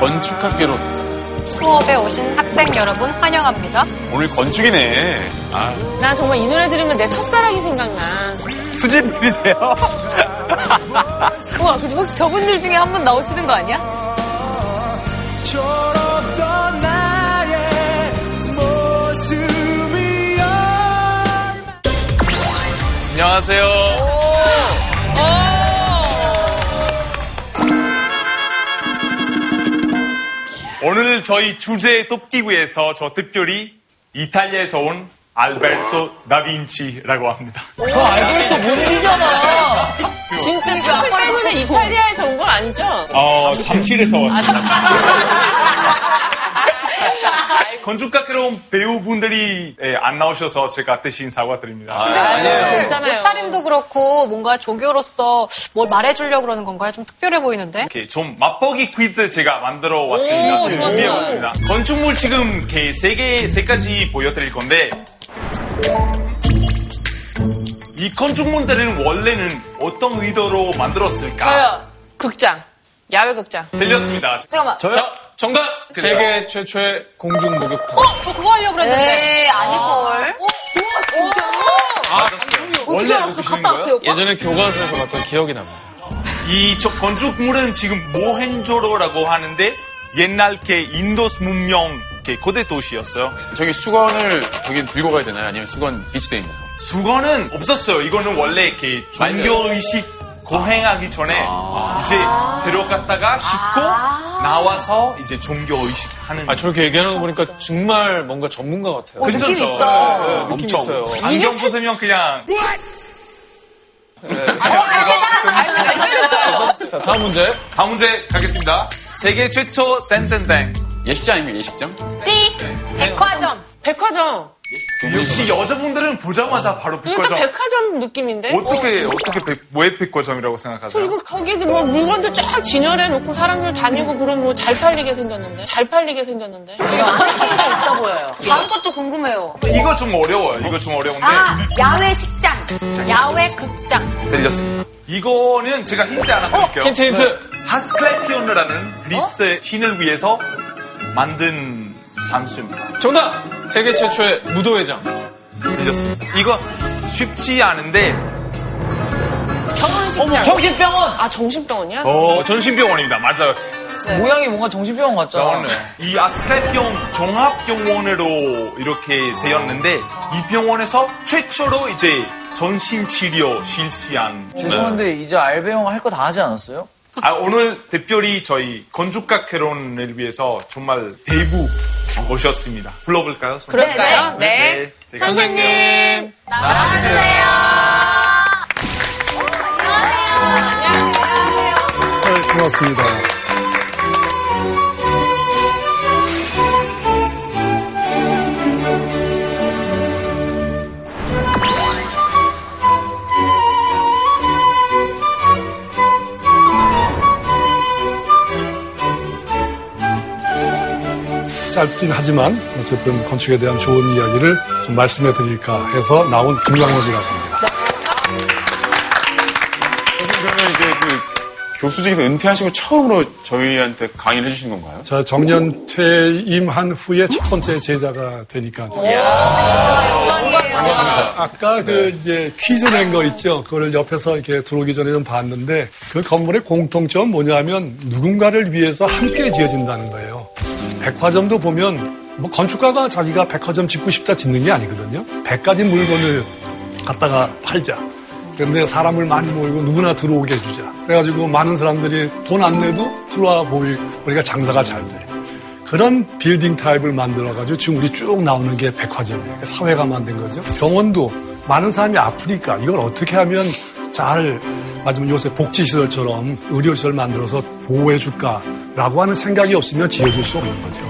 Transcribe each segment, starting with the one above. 건축학개론. 수업에 오신 학생 여러분 환영합니다. 오늘 건축이네. 아. 난 정말 이 노래 들으면 내 첫사랑이 생각나. 수진님이세요? 우와, 근데 혹시 저분들 중에 한 분 나오시는 거 아니야? 안녕하세요. 오늘 저희 주제 돕기구에서 저 특별히 이탈리아에서 온 알베르토 다빈치라고 합니다. 알베르토 문이잖아. 진짜 정말 오늘 이탈리아에서 온 건 아니죠? 잠실에서 왔습니다. 건축학개론 배우분들이 안 나오셔서 제가 대신 사과드립니다. 근데 괜찮아요. 옷차림도 그렇고 뭔가 조교로서 뭘 말해주려고 그러는 건가요? 좀 특별해 보이는데? 오케이, 좀 맛보기 퀴즈 제가 만들어 왔습니다. 준비해봤습니다. 건축물 지금 세 가지 보여드릴 건데 이 건축물들은 원래는 어떤 의도로 만들었을까? 저요. 극장. 야외 극장. 들렸습니다. 잠깐만. 저요. 정답! 그렇죠. 세계 최초의 공중 목욕탕. 저 그거 하려고 그랬는데. 아닐걸. 우와, 진짜. 맞았어요. 어떻게 알았어? 갔다 왔어요, 오빠? 예전에 교과서에서 봤던 기억이 납니다. 이 건축물은 지금 모헨조로라고 하는데 옛날 인도 문명 고대 도시였어요. 저기 수건을 거긴 들고 가야 되나요? 아니면 수건 비치돼 있나요? 수건은 없었어요. 이거는 원래 종교의식 고행하기 전에 이제 데려갔다가 씻고 나와서 이제 종교 의식하는. 저렇게 얘기하는 거 보니까 정말 뭔가 전문가 같아요. 느낌 있다. 네, 느낌 있어요. 안경 벗으면 그냥. 자, 다음 문제 가겠습니다. 세계 최초 땡땡땡. 예식장 아니면 예식장? 띠. 백화점. 역시 여자분들은 보자마자 바로 백화점. 일단 백화점 느낌인데? 어떻게 백화점이라고 생각하세요? 저 이거 거기도 뭐 물건도 쫙 진열해놓고 사람들 다니고 그럼 뭐 잘 팔리게 생겼는데? 있어 보여요. 다음 것도 궁금해요. 이거 좀 어려운데. 야외 식장. 야외 극장. 들렸습니다. 이거는 제가 힌트 하나 드릴게요. 힌트. 하스클레피온이라는 그리스의 신을 위해서 만든 산수입니다. 정답! 세계 최초의 무도회장. 들렸습니다. 이거 쉽지 않은데. 결혼식장. 정신병원. 정신병원이야? 정신병원입니다. 맞아요. 네. 모양이 뭔가 정신병원 같잖아. 이 아스칼병 종합병원으로 이렇게 세웠는데 이 병원에서 최초로 이제 정신치료 실시한. 죄송한데 이제 알베형 할 거 다 하지 않았어요? 오늘 특별히 저희 건축학개론을 위해서 정말 대부 오셨습니다. 불러볼까요? 선생님? 그럴까요? 네. 선생님 나와주세요. 안녕하세요. 네, 고맙습니다. 짧긴 하지만 어쨌든 건축에 대한 좋은 이야기를 좀 말씀해 드릴까 해서 나온 김광록이라고 합니다. 그러면 이제 교수직에서 은퇴하시고 처음으로 저희한테 강의를 해주신 건가요? 저 정년 퇴임한 후에 첫 번째 제자가 되니까. 아까 이제 퀴즈 낸 거 있죠? 그거를 옆에서 이렇게 들어오기 전에 좀 봤는데 그 건물의 공통점 뭐냐면 누군가를 위해서 함께 지어진다는 거예요. 백화점도 보면 뭐 건축가가 자기가 백화점 짓고 싶다 짓는 게 아니거든요. 100가지 물건을 갖다가 팔자. 그런데 사람을 많이 모이고 누구나 들어오게 해주자. 그래가지고 많은 사람들이 돈 안 내도 들어와 보니까 장사가 잘 돼. 그런 빌딩 타입을 만들어가지고 지금 우리 쭉 나오는 게 백화점이에요. 사회가 만든 거죠. 병원도 많은 사람이 아프니까 이걸 어떻게 하면 잘 맞으면 요새 복지시설처럼 의료시설 만들어서 보호해줄까라고 하는 생각이 없으면 지어질 수 없는 거죠.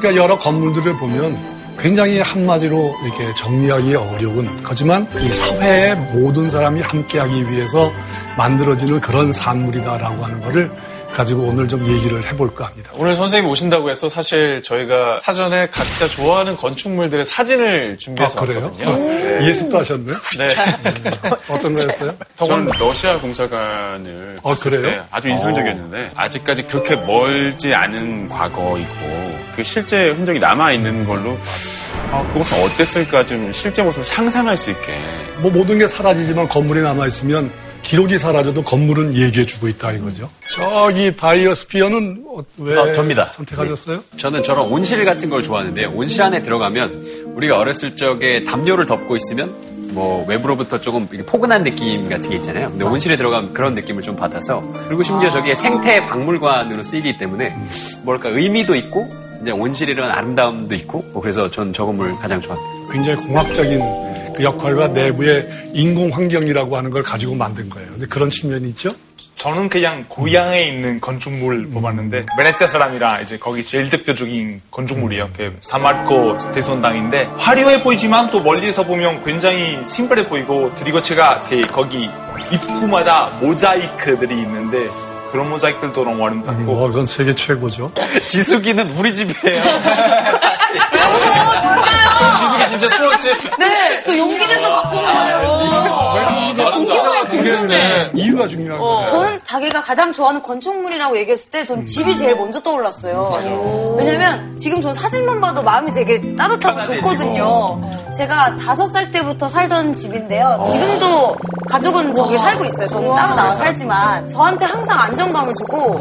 그러니까 여러 건물들을 보면 굉장히 한마디로 이렇게 정리하기 어려운, 하지만 이 사회의 모든 사람이 함께하기 위해서 만들어지는 그런 산물이다라고 하는 거를 가지고 오늘 좀 얘기를 해볼까 합니다. 오늘 선생님 오신다고 해서 사실 저희가 사전에 각자 좋아하는 건축물들의 사진을 준비해서 왔거든요. 예습도 하셨네요? 네. 어떤 거였어요? 저는 러시아 공사관을 봤을 때 아주 인상적이었는데 아직까지 그렇게 멀지 않은 과거이고 그 실제 흔적이 남아있는 걸로 그것은 어땠을까 좀 실제 모습을 상상할 수 있게 뭐 모든 게 사라지지만 건물이 남아있으면 기록이 사라져도 건물은 얘기해주고 있다 이거죠. 저기 바이오스피어는 왜 접니다. 선택하셨어요? 네. 저는 저런 온실 같은 걸 좋아하는데 온실 안에 들어가면 우리가 어렸을 적에 담요를 덮고 있으면 뭐 외부로부터 조금 포근한 느낌 같은 게 있잖아요. 근데 온실에 들어가면 그런 느낌을 좀 받아서 그리고 심지어 저게 생태 박물관으로 쓰이기 때문에 뭘까 의미도 있고 이제 온실이라는 아름다움도 있고 뭐 그래서 전 저 건물 가장 좋아합니다. 굉장히 공학적인 그 역할과 내부의 인공 환경이라고 하는 걸 가지고 만든 거예요. 근데 그런 측면이 있죠? 저는 그냥 고향에 있는 건축물을 뽑았는데 베네치아 사람이라 이제 거기 제일 대표적인 건축물이에요. 사마르코 대성당인데 화려해 보이지만 또 멀리서 보면 굉장히 심플해 보이고 그리고 제가 거기 입구마다 모자이크들이 있는데 그런 모자이크들도 너무 아름답고 그건 세계 최고죠. 지숙이는 우리 집이에요. 저 지숙이 진짜 쓰러지. 네, 저 용기 내서 갖고 온 거예요. 용기가 궁금해. 이유가 중요한 거예요. 저는 자기가 가장 좋아하는 건축물이라고 얘기했을 때 전 집이 제일 먼저 떠올랐어요. 맞아요. 왜냐면 지금 전 사진만 봐도 마음이 되게 따뜻하고 좋거든요. 제가 5살 때부터 살던 집인데요. 지금도 가족은 저기 살고 있어요. 저는 따로 나와 살지만 저한테 항상 안정감을 주고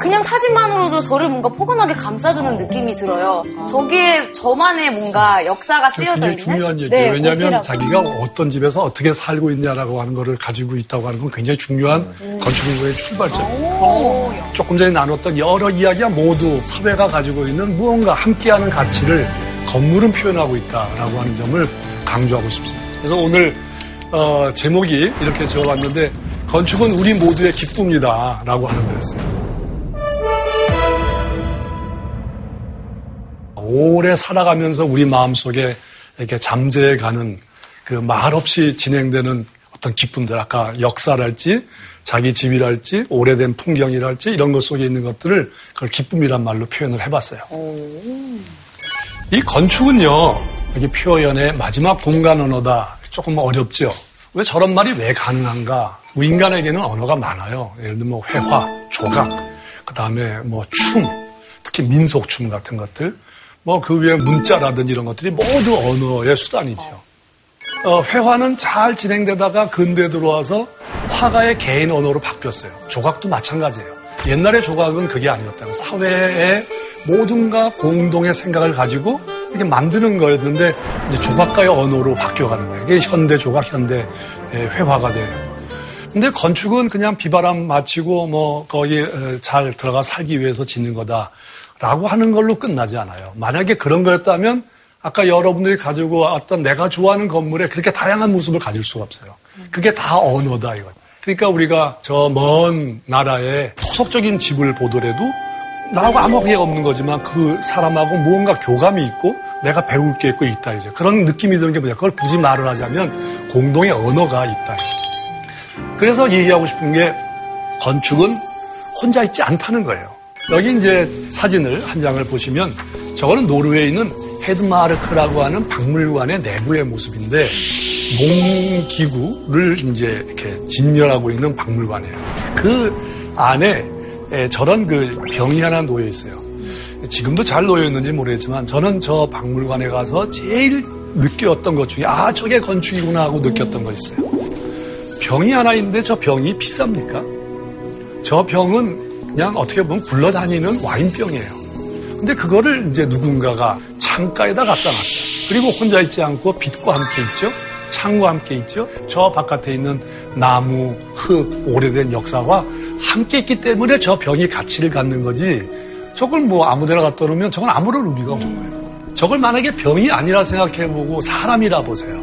그냥 사진만으로도 저를 뭔가 포근하게 감싸주는 느낌이 들어요. 저기에 저만의 뭔가 역사가 쓰여져 있는 중요한 얘기예요. 네, 왜냐하면 옷이라고. 자기가 어떤 집에서 어떻게 살고 있냐라고 하는 거를 가지고 있다고 하는 건 굉장히 중요한 건축물의 출발점이에요. 조금 전에 나눴던 여러 이야기와 모두 사회가 가지고 있는 무언가 함께하는 가치를 건물은 표현하고 있다라고 하는 점을 강조하고 싶습니다. 그래서 오늘 제목이 이렇게 적어봤는데 건축은 우리 모두의 기쁨이다 라고 하는 거였어요. 오래 살아가면서 우리 마음속에 이렇게 잠재해가는 그 말없이 진행되는 어떤 기쁨들, 아까 역사랄지 자기 집이랄지 오래된 풍경이랄지 이런 것 속에 있는 것들을 그걸 기쁨이란 말로 표현을 해봤어요. 이 건축은요, 여기 표현의 마지막 공간 언어다. 조금 어렵죠? 왜 저런 말이 왜 가능한가? 우리 인간에게는 언어가 많아요. 예를 들면 회화, 조각, 그 다음에 뭐 춤, 특히 민속춤 같은 것들. 뭐 그 외에 문자라든지 이런 것들이 모두 언어의 수단이죠. 회화는 잘 진행되다가 근대에 들어와서 화가의 개인 언어로 바뀌었어요. 조각도 마찬가지예요. 옛날의 조각은 그게 아니었다고. 사회의 모든가 공동의 생각을 가지고 이렇게 만드는 거였는데 이제 조각가의 언어로 바뀌어가는 거예요. 이게 현대 조각, 현대 회화가 돼요. 근데 건축은 그냥 비바람 맞추고 뭐 거기 잘 들어가 살기 위해서 짓는 거다. 라고 하는 걸로 끝나지 않아요. 만약에 그런 거였다면 아까 여러분들이 가지고 왔던 내가 좋아하는 건물에 그렇게 다양한 모습을 가질 수가 없어요. 그게 다 언어다 이거. 그러니까 우리가 저 먼 나라의 토속적인 집을 보더라도 나하고 아무 관계가 없는 거지만 그 사람하고 무언가 교감이 있고 내가 배울 게 있고 있다 이제. 그런 느낌이 드는 게 뭐냐. 그걸 굳이 말을 하자면 공동의 언어가 있다 이제. 그래서 얘기하고 싶은 게 건축은 혼자 있지 않다는 거예요. 여기 이제 사진을 한 장을 보시면 저거는 노르웨이에 있는 헤드마르크라고 하는 박물관의 내부의 모습인데 농기구를 이제 이렇게 진열하고 있는 박물관이에요. 그 안에 저런 그 병이 하나 놓여 있어요. 지금도 잘 놓여 있는지 모르겠지만 저는 저 박물관에 가서 제일 느꼈던 것 중에 아 저게 건축이구나 하고 느꼈던 거 있어요. 병이 하나 있는데 저 병이 비쌉니까? 저 병은 그냥 어떻게 보면 굴러다니는 와인병이에요. 근데 그거를 이제 누군가가 창가에다 갖다 놨어요. 그리고 혼자 있지 않고 빛과 함께 있죠. 창과 함께 있죠. 저 바깥에 있는 나무, 흙, 오래된 역사와 함께 있기 때문에 저 병이 가치를 갖는 거지 저걸 뭐 아무데나 갖다 놓으면 저건 아무런 의미가 없는 거예요. 저걸 만약에 병이 아니라 생각해보고 사람이라 보세요.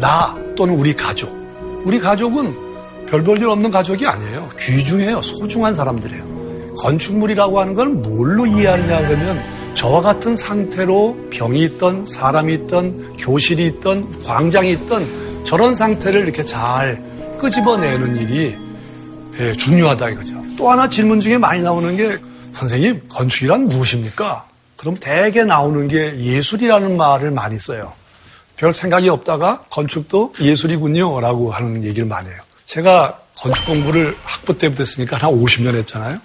나 또는 우리 가족. 우리 가족은 별 볼 일 없는 가족이 아니에요. 귀중해요. 소중한 사람들이에요. 건축물이라고 하는 걸 뭘로 이해하느냐 그러면 저와 같은 상태로 병이 있던 사람이 있던 교실이 있던 광장이 있던 저런 상태를 이렇게 잘 끄집어내는 일이 예, 중요하다 이거죠. 또 하나 질문 중에 많이 나오는 게 선생님 건축이란 무엇입니까? 그럼 대개 나오는 게 예술이라는 말을 많이 써요. 별 생각이 없다가 건축도 예술이군요 라고 하는 얘기를 많이 해요. 제가 건축 공부를 학부 때부터 했으니까 한 50년 했잖아요.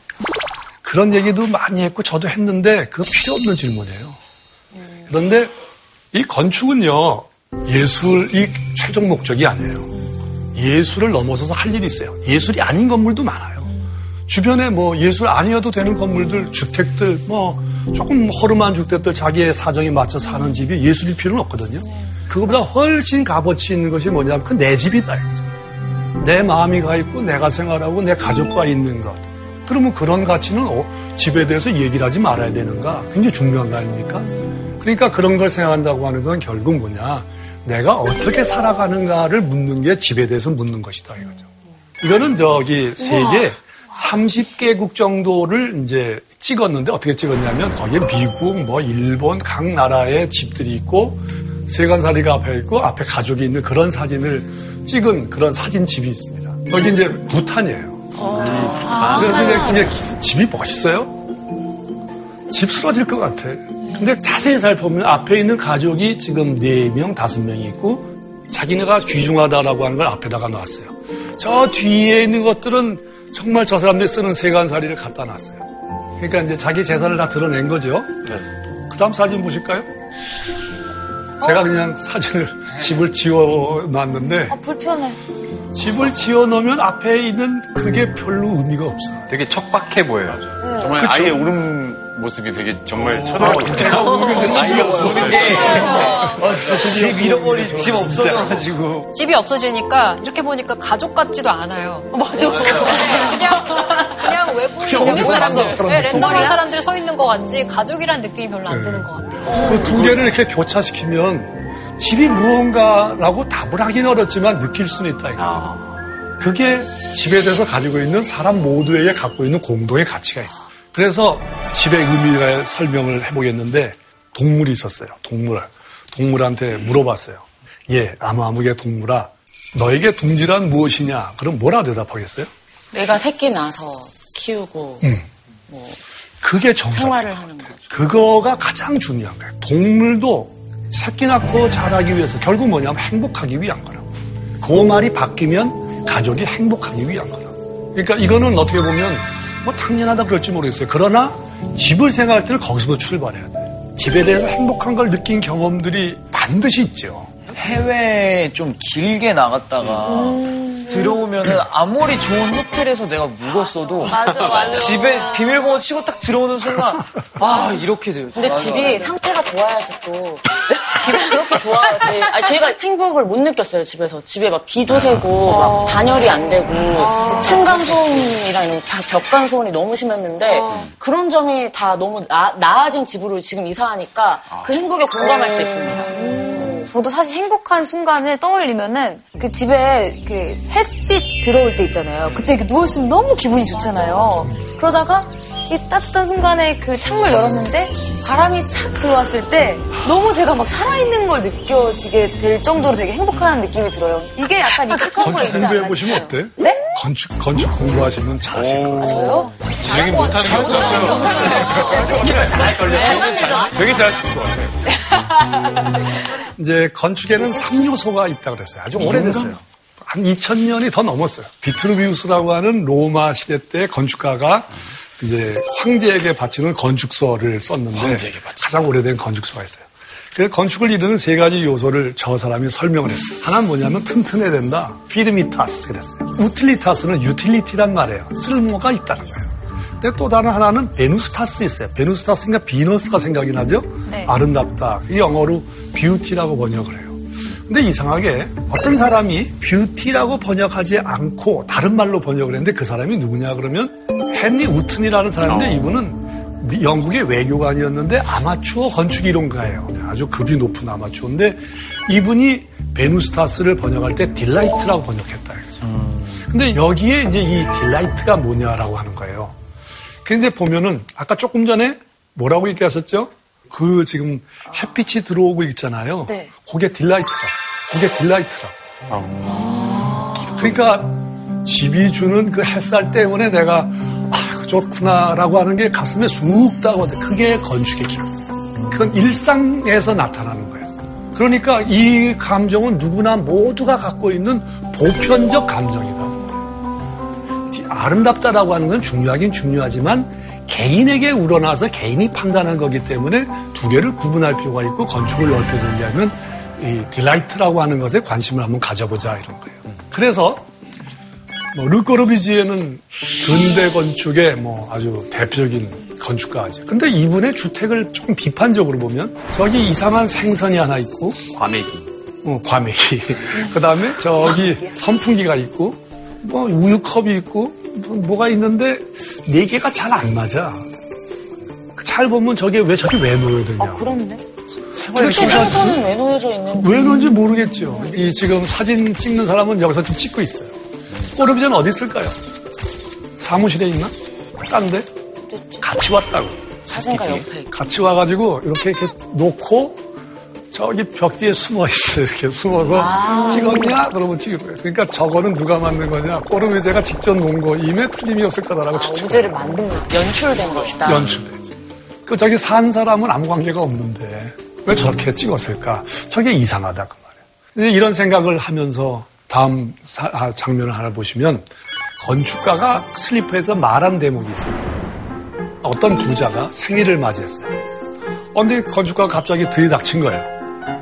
그런 얘기도 많이 했고 저도 했는데 그거 필요 없는 질문이에요. 그런데 이 건축은요 예술이 최종 목적이 아니에요. 예술을 넘어서서 할 일이 있어요. 예술이 아닌 건물도 많아요. 주변에 뭐 예술 아니어도 되는 건물들, 주택들, 뭐 조금 허름한 주택들 자기의 사정에 맞춰 사는 집이 예술일 필요는 없거든요. 그거보다 훨씬 값어치 있는 것이 뭐냐면 그 내 집이다 이거죠. 내 마음이 가 있고 내가 생활하고 내 가족과 있는 것. 그러면 그런 가치는 집에 대해서 얘기를 하지 말아야 되는가? 굉장히 중요한 거 아닙니까? 그러니까 그런 걸 생각한다고 하는 건 결국 뭐냐? 내가 어떻게 살아가는가를 묻는 게 집에 대해서 묻는 것이다 이거죠. 이거는 저기 세계 30개국 정도를 이제 찍었는데 어떻게 찍었냐면 거기에 미국, 뭐 일본 각 나라의 집들이 있고 세간살이가 앞에 있고 앞에 가족이 있는 그런 사진을 찍은 그런 사진집이 있습니다. 여기 이제 부탄이에요. 그래서 이제 집이 멋있어요. 집 쓰러질 것 같아. 근데 자세히 살펴보면 앞에 있는 가족이 지금 4명, 5명이 있고 자기네가 귀중하다라고 하는 걸 앞에다가 놨어요. 저 뒤에 있는 것들은 정말 저 사람들이 쓰는 세간살이를 갖다 놨어요. 그러니까 이제 자기 재산을 다 드러낸 거죠. 네. 그 다음 사진 보실까요? 제가 그냥 사진을 집을 지어놨는데 불편해. 집을 지어놓으면 앞에 있는 그게 별로 의미가 없어요. 되게 척박해 보여요. 네. 정말 그쵸? 아예 울음 모습이 되게 정말 쳐다보고 제가 오는 집이 없어지는데 집 잃어버린 집 없어져가지고 집이 없어지니까 이렇게 보니까 가족 같지도 않아요. 맞아. 그냥 외부 동네 사람들, 랜덤한 사람들이 서 있는 것 같지 가족이란 느낌이 별로 안 드는 것 같아요. 그 두 개를 이렇게 교차시키면 집이 무언가라고 답을 하긴 어렵지만 느낄 수는 있다 이거죠. 그게 집에 대해서 가지고 있는 사람 모두에게 갖고 있는 공동의 가치가 있어. 그래서 집의 의미를 설명을 해보겠는데 동물이 있었어요. 동물한테 물어봤어요. 예, 아무개 동물아, 너에게 둥지란 무엇이냐? 그럼 뭐라 대답하겠어요? 내가 새끼 낳아서 키우고 뭐 그게 정답. 생활을 하는 거죠. 그거가 가장 중요한 거예요. 동물도 새끼 낳고 자라기 위해서 결국 뭐냐면 행복하기 위한 거라고. 그 말이 바뀌면 가족이 행복하기 위한 거라고. 그러니까 이거는 어떻게 보면 뭐 당연하다 그럴지 모르겠어요. 그러나 집을 생각할 때는 거기서부터 출발해야 돼요. 집에 대해서 행복한 걸 느낀 경험들이 반드시 있죠. 해외에 좀 길게 나갔다가 들어오면은 아무리 좋은 호텔에서 내가 묵었어도 맞아. 집에 비밀번호 치고 딱 들어오는 순간 아 이렇게 돼요. 근데 집이 상태가 좋아야지 또 집이 그렇게 좋아야지. 아니, 저희가 행복을 못 느꼈어요 집에서. 집에 막 비도 새고 막 단열이 안 되고 층간 소음이랑 벽간 소음이 너무 심했는데 그런 점이 다 너무 나아진 집으로 지금 이사하니까 그 행복에 공감할 수 있습니다. 저도 사실 행복한 순간을 떠올리면은 그 집에 그 햇빛 들어올 때 있잖아요. 그때 이렇게 누워있으면 너무 기분이 좋잖아요. 그러다가 이 따뜻한 순간에 그 창문을 열었는데 바람이 싹 들어왔을 때 너무 제가 막 살아있는 걸 느껴지게 될 정도로 되게 행복한 느낌이 들어요. 이게 약간 익숙한 거에 있지 않나요? 건축 공부해보시면 어때? 네? 건축 공부하시면 잘하실 거예요. 아, 저요? 진행이 못하는 게 없잖아요. 시키면 잘 걸렸어요. 되게 잘하실 것 같아요. 이제 건축에는 3요소가 있다고 그랬어요. 아주 오래됐어요. 한 2000년이 더 넘었어요. 비트루비우스라고 하는 로마 시대 때 건축가가 이제 황제에게 바치는 건축서를 썼는데 가장 오래된 건축서가 있어요. 그래서 건축을 이루는 세 가지 요소를 저 사람이 설명을 했어요. 하나는 뭐냐면 튼튼해야 된다. 피르미타스 그랬어요. 우틸리타스는 유틸리티란 말이에요. 쓸모가 있다는 거예요. 근데 또 다른 하나는 베누스타스 있어요. 베누스타스니까 비너스가 생각이 나죠? 네. 아름답다. 이 영어로 뷰티라고 번역을 해요. 근데 이상하게 어떤 사람이 뷰티라고 번역하지 않고 다른 말로 번역을 했는데 그 사람이 누구냐 그러면 헨리 우튼이라는 사람인데 이분은 영국의 외교관이었는데 아마추어 건축이론가예요. 아주 급이 높은 아마추어인데 이분이 베누스타스를 번역할 때 딜라이트라고 번역했다 이거죠. 근데 여기에 이제 이 딜라이트가 뭐냐라고 하는 거예요. 근데 보면은 아까 조금 전에 뭐라고 얘기하셨죠? 그 지금 햇빛이 들어오고 있잖아요. 네. 그게 딜라이트라. 그게 딜라이트라. 그러니까 집이 주는 그 햇살 때문에 내가 아 좋구나라고 하는 게 가슴에 쑥 따가운데 그게 건축의 기록. 그건 일상에서 나타나는 거예요. 그러니까 이 감정은 누구나 모두가 갖고 있는 보편적 감정이다. 아름답다라고 하는 건 중요하긴 중요하지만 개인에게 우러나서 개인이 판단한 거기 때문에 두 개를 구분할 필요가 있고 건축을 넓혀서 얘기하면 이 딜라이트라고 하는 것에 관심을 한번 가져보자 이런 거예요. 그래서 뭐 르꼬르비지에는 근대 건축의 뭐 아주 대표적인 건축가죠. 근데 이분의 주택을 조금 비판적으로 보면 저기 이상한 생선이 하나 있고 과메기. 그다음에 저기 선풍기가 있고 뭐 우유컵이 있고 뭐가 있는데 네 개가 잘 안 맞아. 잘 보면 저게 왜 놓여야 되냐. 아 그렇네. 도대체 생선은 왜 놓여져 있는지. 왜 놓은지 모르겠죠. 이 지금 사진 찍는 사람은 여기서 좀 찍고 있어요. 꼬르비전은 어디 있을까요? 사무실에 있나? 딴데? 같이 왔다고. 사진가 옆에. 같이 와가지고 이렇게 놓고 저기 벽 뒤에 숨어 있어. 이렇게 숨어서 찍었냐? 그러면 찍을 거예요. 그러니까 저거는 누가 만든 거냐? 꼬르비제가 직접 놓은 거임에 틀림이 없을 거다라고 추측. 문제를 만든 거, 연출된 것이다. 연출되지. 그 저기 산 사람은 아무 관계가 없는데 왜 저렇게 찍었을까? 저게 이상하다 그 말이에요. 이런 생각을 하면서. 다음 장면을 하나 보시면 건축가가 슬리퍼에서 말한 대목이 있어요. 어떤 부자가 생일을 맞이했어요. 그런데 건축가가 갑자기 들이닥친 거예요.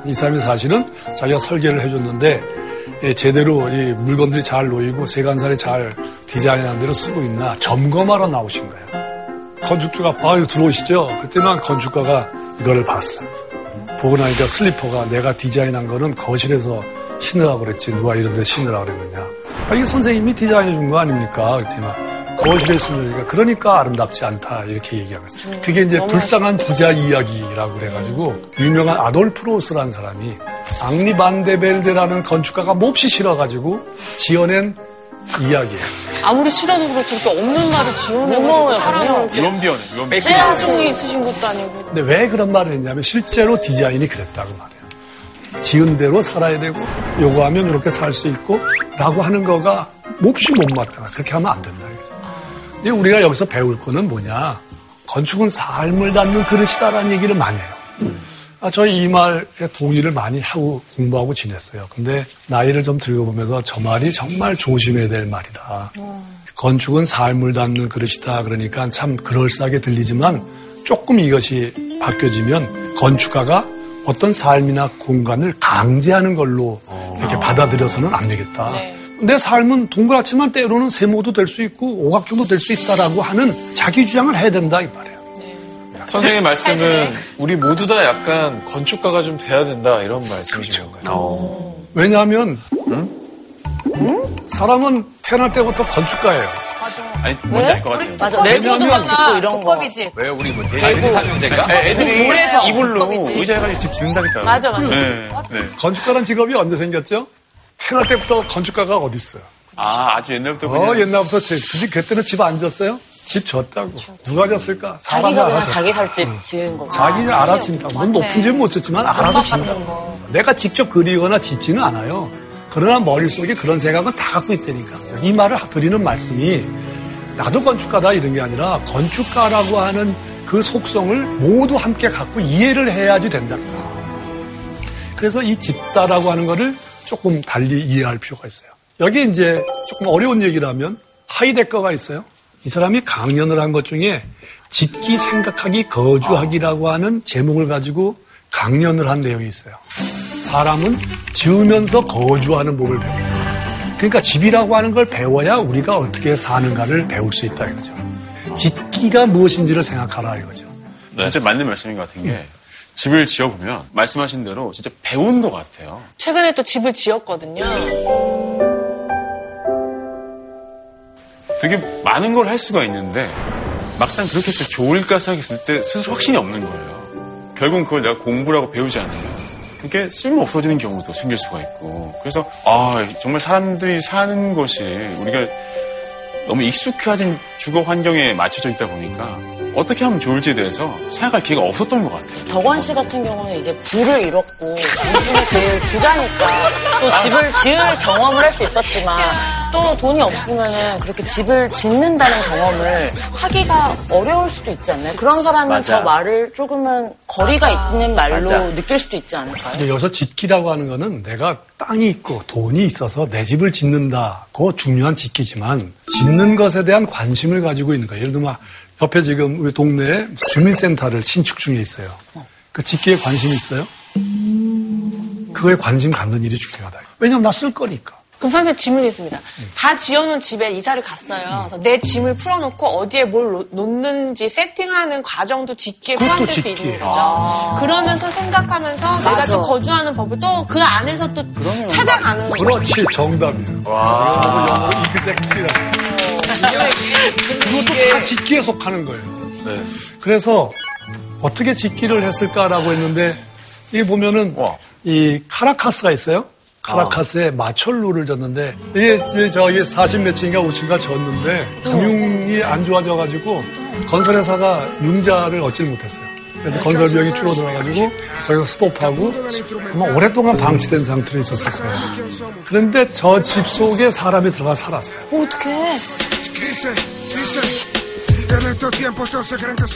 이 사람이 사실은 자기가 설계를 해줬는데 제대로 이 물건들이 잘 놓이고 세간살이 잘 디자인한 대로 쓰고 있나 점검하러 나오신 거예요. 건축주가 아유 들어오시죠. 그때만 건축가가 이거를 봤어. 보고 나니까 슬리퍼가 내가 디자인한 거는 거실에서 신으라고 그랬지 누가 이런 데 신으라고 그랬느냐. 아, 이게 선생님이 디자인해 준 거 아닙니까? 그랬더니 거실에 쓰니까 그러니까 아름답지 않다 이렇게 얘기하고 있어요. 그게 이제 불쌍한 부자 이야기라고 그래가지고 유명한 아돌프 로스라는 사람이 앙리 반데벨데라는 건축가가 몹시 싫어가지고 지어낸 이야기예요. 아무리 싫어도 그렇지 이렇게 없는 말을 지어내고 사람을 유언비어네. 쎄양충이 있으신 것도 아니고. 근데 왜 그런 말을 했냐면 실제로 디자인이 그랬다고 말해요. 지은 대로 살아야 되고 요거 하면 이렇게 살 수 있고 라고 하는 거가 몹시 못마땅하다. 그렇게 하면 안 된다. 근데 우리가 여기서 배울 거는 뭐냐. 건축은 삶을 담는 그릇이다라는 얘기를 많이 해요. 저희 이 말에 동의를 많이 하고 공부하고 지냈어요. 근데 나이를 좀 들어보면서 저 말이 정말 조심해야 될 말이다. 건축은 삶을 담는 그릇이다. 그러니까 참 그럴싸하게 들리지만 조금 이것이 바뀌어지면 건축가가 어떤 삶이나 공간을 강제하는 걸로 이렇게 받아들여서는 안 되겠다. 네. 내 삶은 동그랗지만 때로는 세모도 될 수 있고 오각형도 될 수 있다라고 하는 자기 주장을 해야 된다 이 말이에요. 네. 선생님 말씀은 우리 모두 다 약간 건축가가 좀 돼야 된다 이런 말씀이신 거예요. 그렇죠. 왜냐하면 사람은 태어날 때부터 건축가예요. 아니, 뭔지 알 것 같아요. 맞아. 내부도장 짓고 이런 거. 왜 우리 뭐 대리사용제가? 애들이 이불로 의자해가지고 집 짓는다니까요. 맞아. 네. 건축가란 직업이 언제 생겼죠? 태어날 때부터 건축가가 어디 있어요? 아, 아주 옛날부터. 옛날부터 그때는 집 안 졌어요? 집 졌다고. 누가 졌을까? 자기가 그냥 자기 살 집 지은 거. 자기는 알아 진다. 뭔 높은 집은 못 짓지만 알아서 진다. 내가 직접 그리거나 짓지는 않아요. 그러나 머릿속에 그런 생각은 다 갖고 있다니까. 이 말을 드리는 말씀이 나도 건축가다 이런 게 아니라 건축가라고 하는 그 속성을 모두 함께 갖고 이해를 해야지 된다. 그래서 이 집다라고 하는 거를 조금 달리 이해할 필요가 있어요. 여기 이제 조금 어려운 얘기라면 하이데거가 있어요. 이 사람이 강연을 한 것 중에 짓기, 생각하기, 거주하기라고 하는 제목을 가지고 강연을 한 내용이 있어요. 사람은 지으면서 거주하는 법을 배워요. 그러니까 집이라고 하는 걸 배워야 우리가 어떻게 사는가를 배울 수 있다 이거죠. 짓기가 무엇인지를 생각하라 이거죠. 네. 진짜 맞는 말씀인 것 같은 게 집을 지어보면 말씀하신 대로 진짜 배운 것 같아요. 최근에 또 집을 지었거든요. 되게 많은 걸 할 수가 있는데 막상 그렇게 해서 좋을까 생각했을 때 스스로 확신이 없는 거예요. 결국은 그걸 내가 공부라고 배우지 않아요. 그게 쓸모 없어지는 경우도 생길 수가 있고. 그래서, 정말 사람들이 사는 것이 우리가 너무 익숙해진 주거 환경에 맞춰져 있다 보니까 어떻게 하면 좋을지에 대해서 생각할 기회가 없었던 것 같아요. 덕원 씨 같은 경우는 이제 부를 잃었고 당신이 제일 부자니까 또 집을 지을 경험을 할 수 있었지만 또 돈이 없으면은 그렇게 집을 짓는다는 경험을 하기가 어려울 수도 있지 않나요? 그런 사람은 맞아. 저 말을 조금은 거리가 있는 말로 맞아. 느낄 수도 있지 않을까요? 근데 여기서 짓기라고 하는 거는 내가 땅이 있고 돈이 있어서 내 집을 짓는다. 그거 중요한 짓기지만 짓는 것에 대한 관심을 가지고 있는 거예요. 예를 들면 옆에 지금 우리 동네에 주민센터를 신축 중에 있어요. 그 짓기에 관심이 있어요? 그거에 관심 갖는 일이 중요하다. 왜냐면 나 쓸 거니까. 그럼 선생님 질문이 있습니다. 다 지어놓은 집에 이사를 갔어요. 그래서 내 짐을 풀어놓고 어디에 뭘 놓는지 세팅하는 과정도 짓기에 포함될 짓기. 수 있는 거죠. 아~ 그러면서 생각하면서 맞아. 내가 또 거주하는 법을 또 그 안에서 또 찾아가는 거죠. 그렇지, 정답이에요. 와. 영어로 이것도 다 짓기에 속하는 거예요. 네. 그래서 어떻게 짓기를 했을까라고 했는데 이게 보면은 이 카라카스가 있어요. 카라카스에 마철루를 졌는데 이게 저기 40몇층인가 5층인가 졌는데 금융이 안 좋아져가지고 건설회사가 융자를 얻지 못했어요. 그래서 건설 비용이 줄어들어가지고 저기서 스톱하고 아마 오랫동안 방치된 상태로 있었을 거예요. 그런데 저 집 속에 사람이 들어가 살았어요. 어떡해.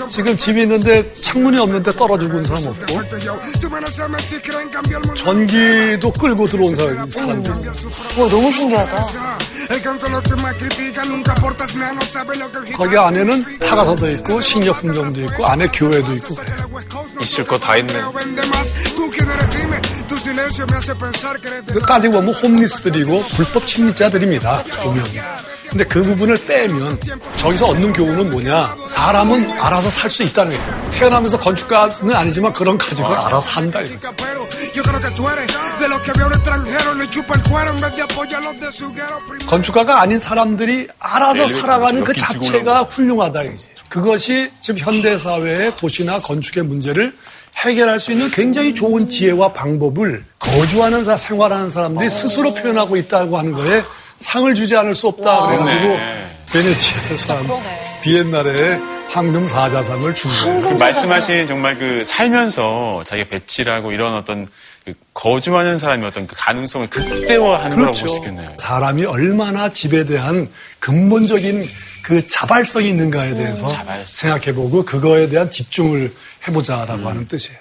지금 집이 있는데 창문이 없는데 떨어 죽은 사람 없고 전기도 끌고 들어온 사람 있어요. 와, 너무 신기하다. 거기 안에는 타가서도 있고 식료품점도 있고 안에 교회도 있고 그래요. 있을 거 다 있네. 따지고 보면 홈리스들이고 불법 침입자들입니다. 분명히. 근데 그 부분을 빼면 저기서 얻는 교훈은 뭐냐? 사람은 알아서 살 수 있다는 거예요. 태어나면서 건축가는 아니지만 그런 가족을 알아서 산다 이거죠. 건축가가 아닌 사람들이 알아서 살아가는 그 자체가 훌륭하다 이거지. 그것이 지금 현대 사회의 도시나 건축의 문제를 해결할 수 있는 굉장히 좋은 지혜와 방법을 거주하는 생활하는 사람들이 스스로 표현하고 있다고 하는 거에 상을 주지 않을 수 없다 그래가지고 베네치아산 비엔날에 황금 사자상을 준 거예요. 말씀하신 정말 그 살면서 자기 배치라고 이런 어떤 그 거주하는 사람의 어떤 그 가능성을 극대화하는 그렇죠. 거라고 볼 수 있겠네요. 사람이 얼마나 집에 대한 근본적인 그 자발성이 있는가에 대해서 생각해보고 그거에 대한 집중을 해보자라고 하는 뜻이에요.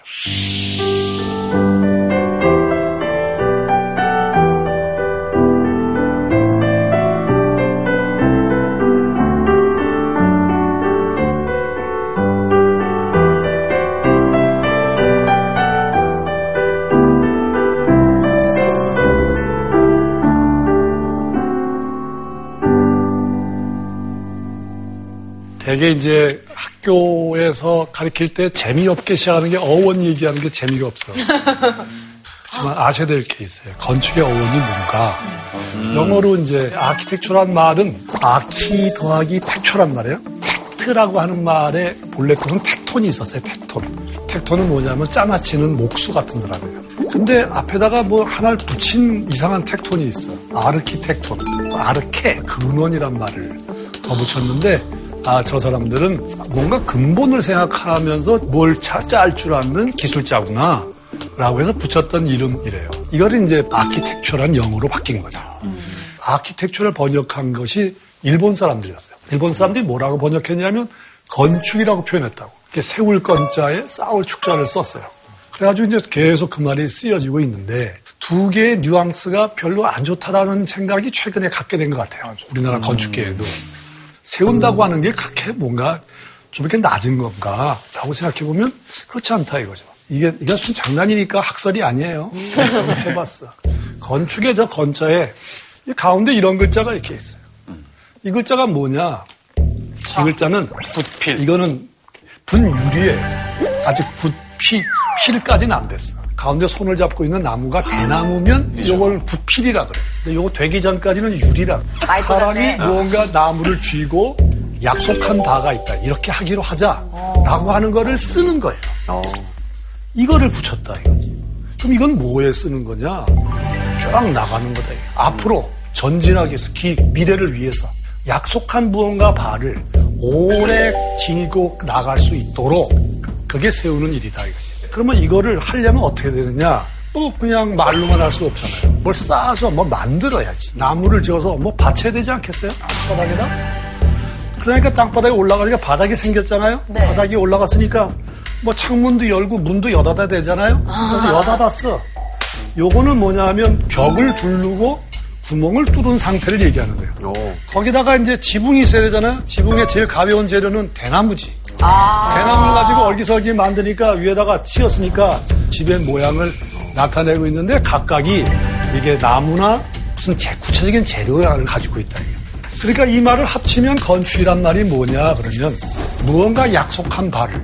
되게 이제 학교에서 가르칠 때 재미없게 시작하는 게 어원 얘기하는 게 재미가 없어. 하지만 아셔야 될 게 있어요. 건축의 어원이 뭔가. 영어로 이제 아키텍처란 말은 아키 더하기 텍처란 말이에요. 텍트라고 하는 말의 본래 뜻은 텍톤이 있었어요. 텍톤. 텍톤은 뭐냐면 짜맞히는 목수 같은 사람이에요. 근데 앞에다가 뭐 하나를 붙인 이상한 텍톤이 있어. 아르키텍톤. 아르케. 근원이란 말을 더 붙였는데 아, 저 사람들은 뭔가 근본을 생각하면서 뭘 짤 줄 아는 기술자구나 라고 해서 붙였던 이름이래요. 이걸 이제 아키텍처란 영어로 바뀐 거죠. 아키텍처를 번역한 것이 일본 사람들이었어요. 일본 사람들이 뭐라고 번역했냐면 건축이라고 표현했다고. 세울 건자에 싸울 축자를 썼어요. 그래가지고 이제 계속 그 말이 쓰여지고 있는데 두 개의 뉘앙스가 별로 안 좋다라는 생각이 최근에 갖게 된 것 같아요. 우리나라 건축계에도. 세운다고 하는 게 그렇게 뭔가 좀 이렇게 낮은 건가 라고 생각해보면 그렇지 않다 이거죠. 이게 순 장난이니까 학설이 아니에요. 해봤어. 건축의 저 건자에 가운데 이런 글자가 이렇게 있어요. 이 글자가 뭐냐. 이 글자는 붓필. 이거는 분유리에 아직 붓필까지는 안 됐어. 가운데 손을 잡고 있는 나무가 대나무면 이걸 붓필이라 그래요. 근데 요거 되기 전까지는 유리라 그래요. 사람이 뭔가 나무를 쥐고 약속한 바가 있다. 이렇게 하기로 하자라고 하는 거를 쓰는 거예요. 이거를 붙였다 이거지. 그럼 이건 뭐에 쓰는 거냐? 쫙 나가는 거다. 앞으로 전진하기 위해서 미래를 위해서 약속한 무언가 바를 오래 길고 나갈 수 있도록 그게 세우는 일이다 이거지. 그러면 이거를 하려면 어떻게 되느냐? 또 그냥 말로만 할 수 없잖아요. 뭘 싸서 뭐 만들어야지. 나무를 지어서 뭐 받쳐야 되지 않겠어요? 바닥에다? 그러니까 땅바닥에 올라가니까 바닥이 생겼잖아요. 네. 바닥이 올라갔으니까 뭐 창문도 열고 문도 여닫아야 되잖아요. 여닫았어. 요거는 뭐냐면 벽을 두르고 구멍을 뚫은 상태를 얘기하는 거예요. 거기다가 이제 지붕이 있어야 되잖아요. 지붕의 제일 가벼운 재료는 대나무지. 대나무를 가지고 얼기설기 만드니까 위에다가 치었으니까 집의 모양을 나타내고 있는데 각각이 이게 나무나 무슨 구체적인 재료를 가지고 있다. 그러니까 이 말을 합치면 건축이란 말이 뭐냐 그러면 무언가 약속한 바를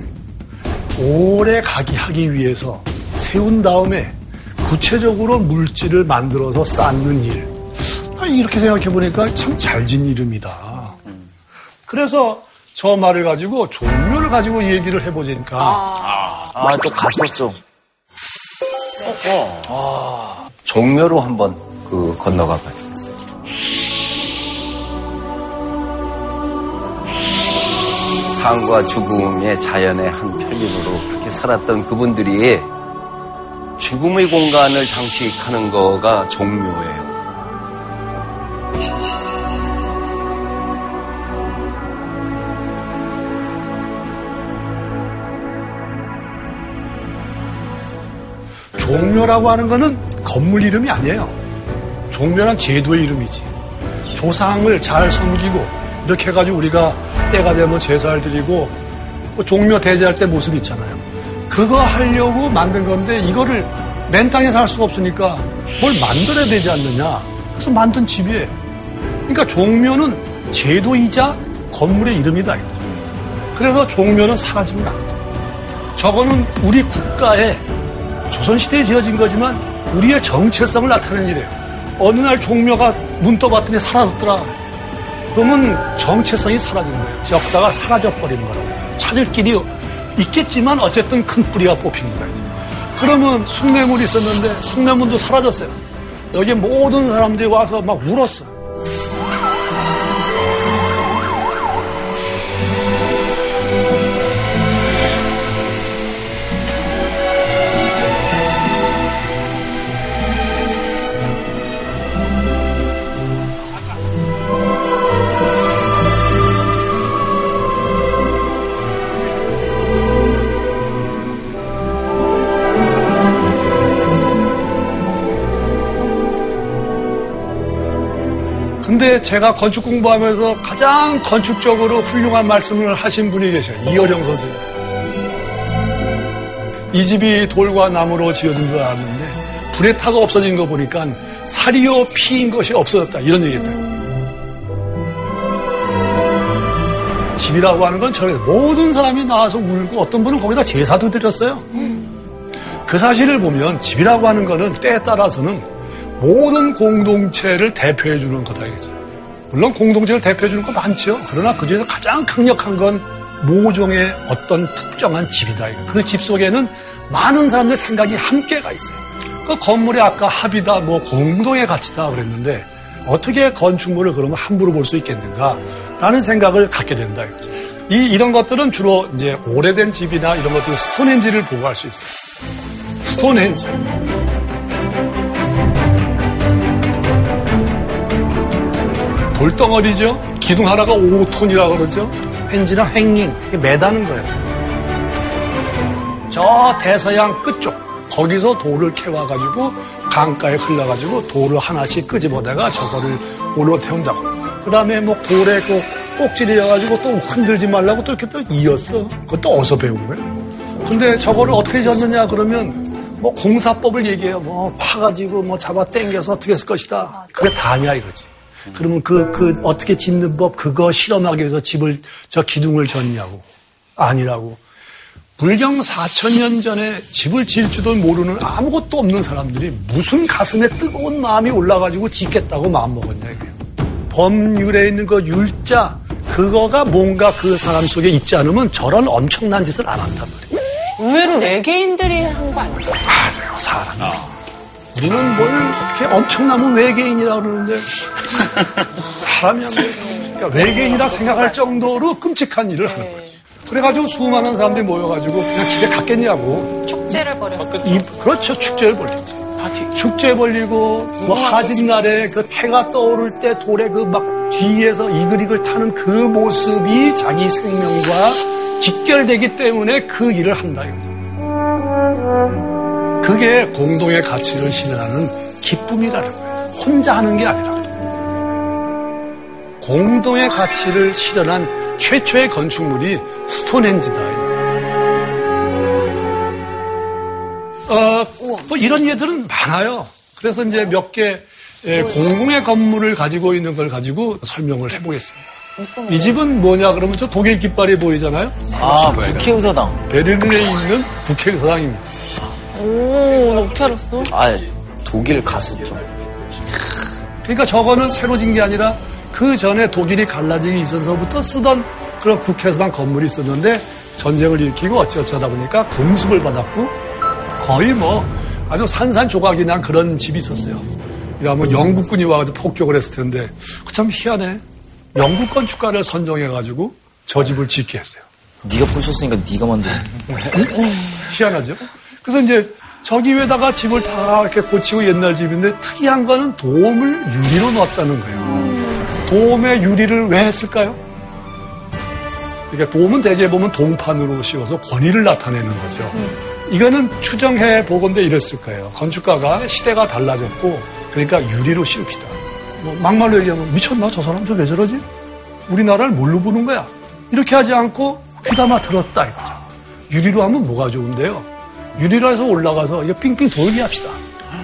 오래 가게 하기 위해서 세운 다음에 구체적으로 물질을 만들어서 쌓는 일. 이렇게 생각해보니까 참 잘 지은 이름이다. 그래서 저 말을 가지고 종류를 가지고 얘기를 해보니까 또 갔었죠. 종묘로 한번 건너가 봐요. 삶과 죽음의 자연의 한 편입으로 그렇게 살았던 그분들이 죽음의 공간을 장식하는 거가 종묘예요. 종묘라고 하는 거는 건물 이름이 아니에요. 종묘란 제도의 이름이지. 조상을 잘 섬기고 이렇게 해가지고 우리가 때가 되면 제사를 드리고 종묘 대제할 때 모습 있잖아요. 그거 하려고 만든 건데 이거를 맨 땅에 살 수가 없으니까 뭘 만들어야 되지 않느냐. 그래서 만든 집이에요. 그러니까 종묘는 제도이자 건물의 이름이다. 그래서 종묘는 사라지면 안 돼. 저거는 우리 국가의 조선시대에 지어진 거지만 우리의 정체성을 나타내는 일이에요. 어느 날 종묘가 문 떠봤더니 사라졌더라. 그러면 정체성이 사라지는 거예요. 역사가 사라져버리는 거라고. 찾을 길이 있겠지만 어쨌든 큰 뿌리가 뽑힌 거예요. 그러면 숭례문이 있었는데 숭례문도 사라졌어요. 여기 모든 사람들이 와서 막 울었어. 근데 제가 건축 공부하면서 가장 건축적으로 훌륭한 말씀을 하신 분이 계셔요. 이어령 선생님. 이 집이 돌과 나무로 지어진 줄 알았는데 불에 타고 없어진 거 보니까 살이요 피인 것이 없어졌다. 이런 얘기예요. 집이라고 하는 건 저래요. 모든 사람이 나와서 울고 어떤 분은 거기다 제사도 드렸어요. 그 사실을 보면 집이라고 하는 거는 때에 따라서는 모든 공동체를 대표해 주는 거다. 물론 공동체를 대표해 주는 거 많죠. 그러나 그중에서 가장 강력한 건 모종의 어떤 특정한 집이다. 그 집 속에는 많은 사람들의 생각이 함께가 있어요. 그 건물의 아까 합이다, 뭐 공동의 가치다 그랬는데 어떻게 건축물을 그러면 함부로 볼 수 있겠는가 라는 생각을 갖게 된다. 이런 것들은 주로 이제 오래된 집이나 이런 것들 스톤헨지를 보고 할 수 있어요. 스톤헨지. 돌덩어리죠. 기둥 하나가 5톤이라고 그러죠. 헨지랑 행인, 매다는 거예요. 저 대서양 끝쪽, 거기서 돌을 캐와가지고 강가에 흘러가지고 돌을 하나씩 끄집어다가 저거를 올로 태운다고. 그 다음에 뭐 돌에 그 꼭지려가지고 또 흔들지 말라고 또 이렇게 또 이었어. 그것도 어디서 배운 거예요? 근데 저거를 어떻게 지었느냐 그러면 뭐 공사법을 얘기해요. 뭐 파가지고 뭐 잡아 당겨서 어떻게 했을 것이다. 그게 다냐 이거지. 그러면 어떻게 짓는 법, 그거 실험하기 위해서 집을, 저 기둥을 졌냐고. 아니라고. 불경 4,000년 전에 집을 질지도 모르는 아무것도 없는 사람들이 무슨 가슴에 뜨거운 마음이 올라가지고 짓겠다고 마음먹었냐, 이게. 법률에 있는 그 율자, 그거가 뭔가 그 사람 속에 있지 않으면 저런 엄청난 짓을 안 한단 말이에요. 의외로 외계인들이 한 거 아니에요? 맞아요, 사람. 우리는 뭘 이렇게 엄청나면 외계인이라고 그러는데 사람이 안 돼서 그러니까 외계인이라 생각할 정도로 끔찍한 일을 하는 거지. 그래가지고 수많은 사람들이 모여가지고 그냥 집에 갔겠냐고. 축제를 벌였어. 그렇죠. 축제를 벌였지. 축제 벌리고 뭐 하진날에 그 해가 떠오를 때 돌에 그 막 뒤에서 이글이글 타는 그 모습이 자기 생명과 직결되기 때문에 그 일을 한다 이거죠. 그게 공동의 가치를 실현하는 기쁨이라는 거예요. 혼자 하는 게 아니라. 공동의 가치를 실현한 최초의 건축물이 스톤헨지다. 뭐 이런 예들은 많아요. 그래서 이제 몇 개 공공의 건물을 가지고 있는 걸 가지고 설명을 해보겠습니다. 이 집은 뭐냐 그러면 저 독일 깃발이 보이잖아요. 아, 국회의사당. 베를린에 있는 국회의사당입니다. 오, 어떻게 알았어? 아, 독일 갔었죠. 그러니까 저거는 새로 진 게 아니라 그 전에 독일이 갈라지기 있어서부터 쓰던 그런 국회의사당 건물이 있었는데 전쟁을 일으키고 어찌어찌하다 보니까 공습을 받았고. 거의 뭐 아주 산산조각이 난 그런 집이 있었어요. 이러면 영국군이 와서 폭격을 했을 텐데 참 희한해. 영국 건축가를 선정해가지고 저 집을 짓게 했어요. 네가 부셨으니까 네가 만든. 희한하죠. 그래서 이제 저기 위에다가 집을 다 이렇게 고치고 옛날 집인데 특이한 거는 돔을 유리로 넣었다는 거예요. 돔에 유리를 왜 했을까요? 그러니까 돔은 대개 보면 동판으로 씌워서 권위를 나타내는 거죠. 이거는 추정해 보건대 이랬을 거예요. 건축가가 시대가 달라졌고 그러니까 유리로 씌웁시다. 뭐 막말로 얘기하면 미쳤나 저 사람들 왜 저러지? 우리나라를 뭘로 보는 거야? 이렇게 하지 않고 귀담아 들었다 이거죠. 유리로 하면 뭐가 좋은데요? 유리로 해서 올라가서 이거 빙빙 돌게 합시다.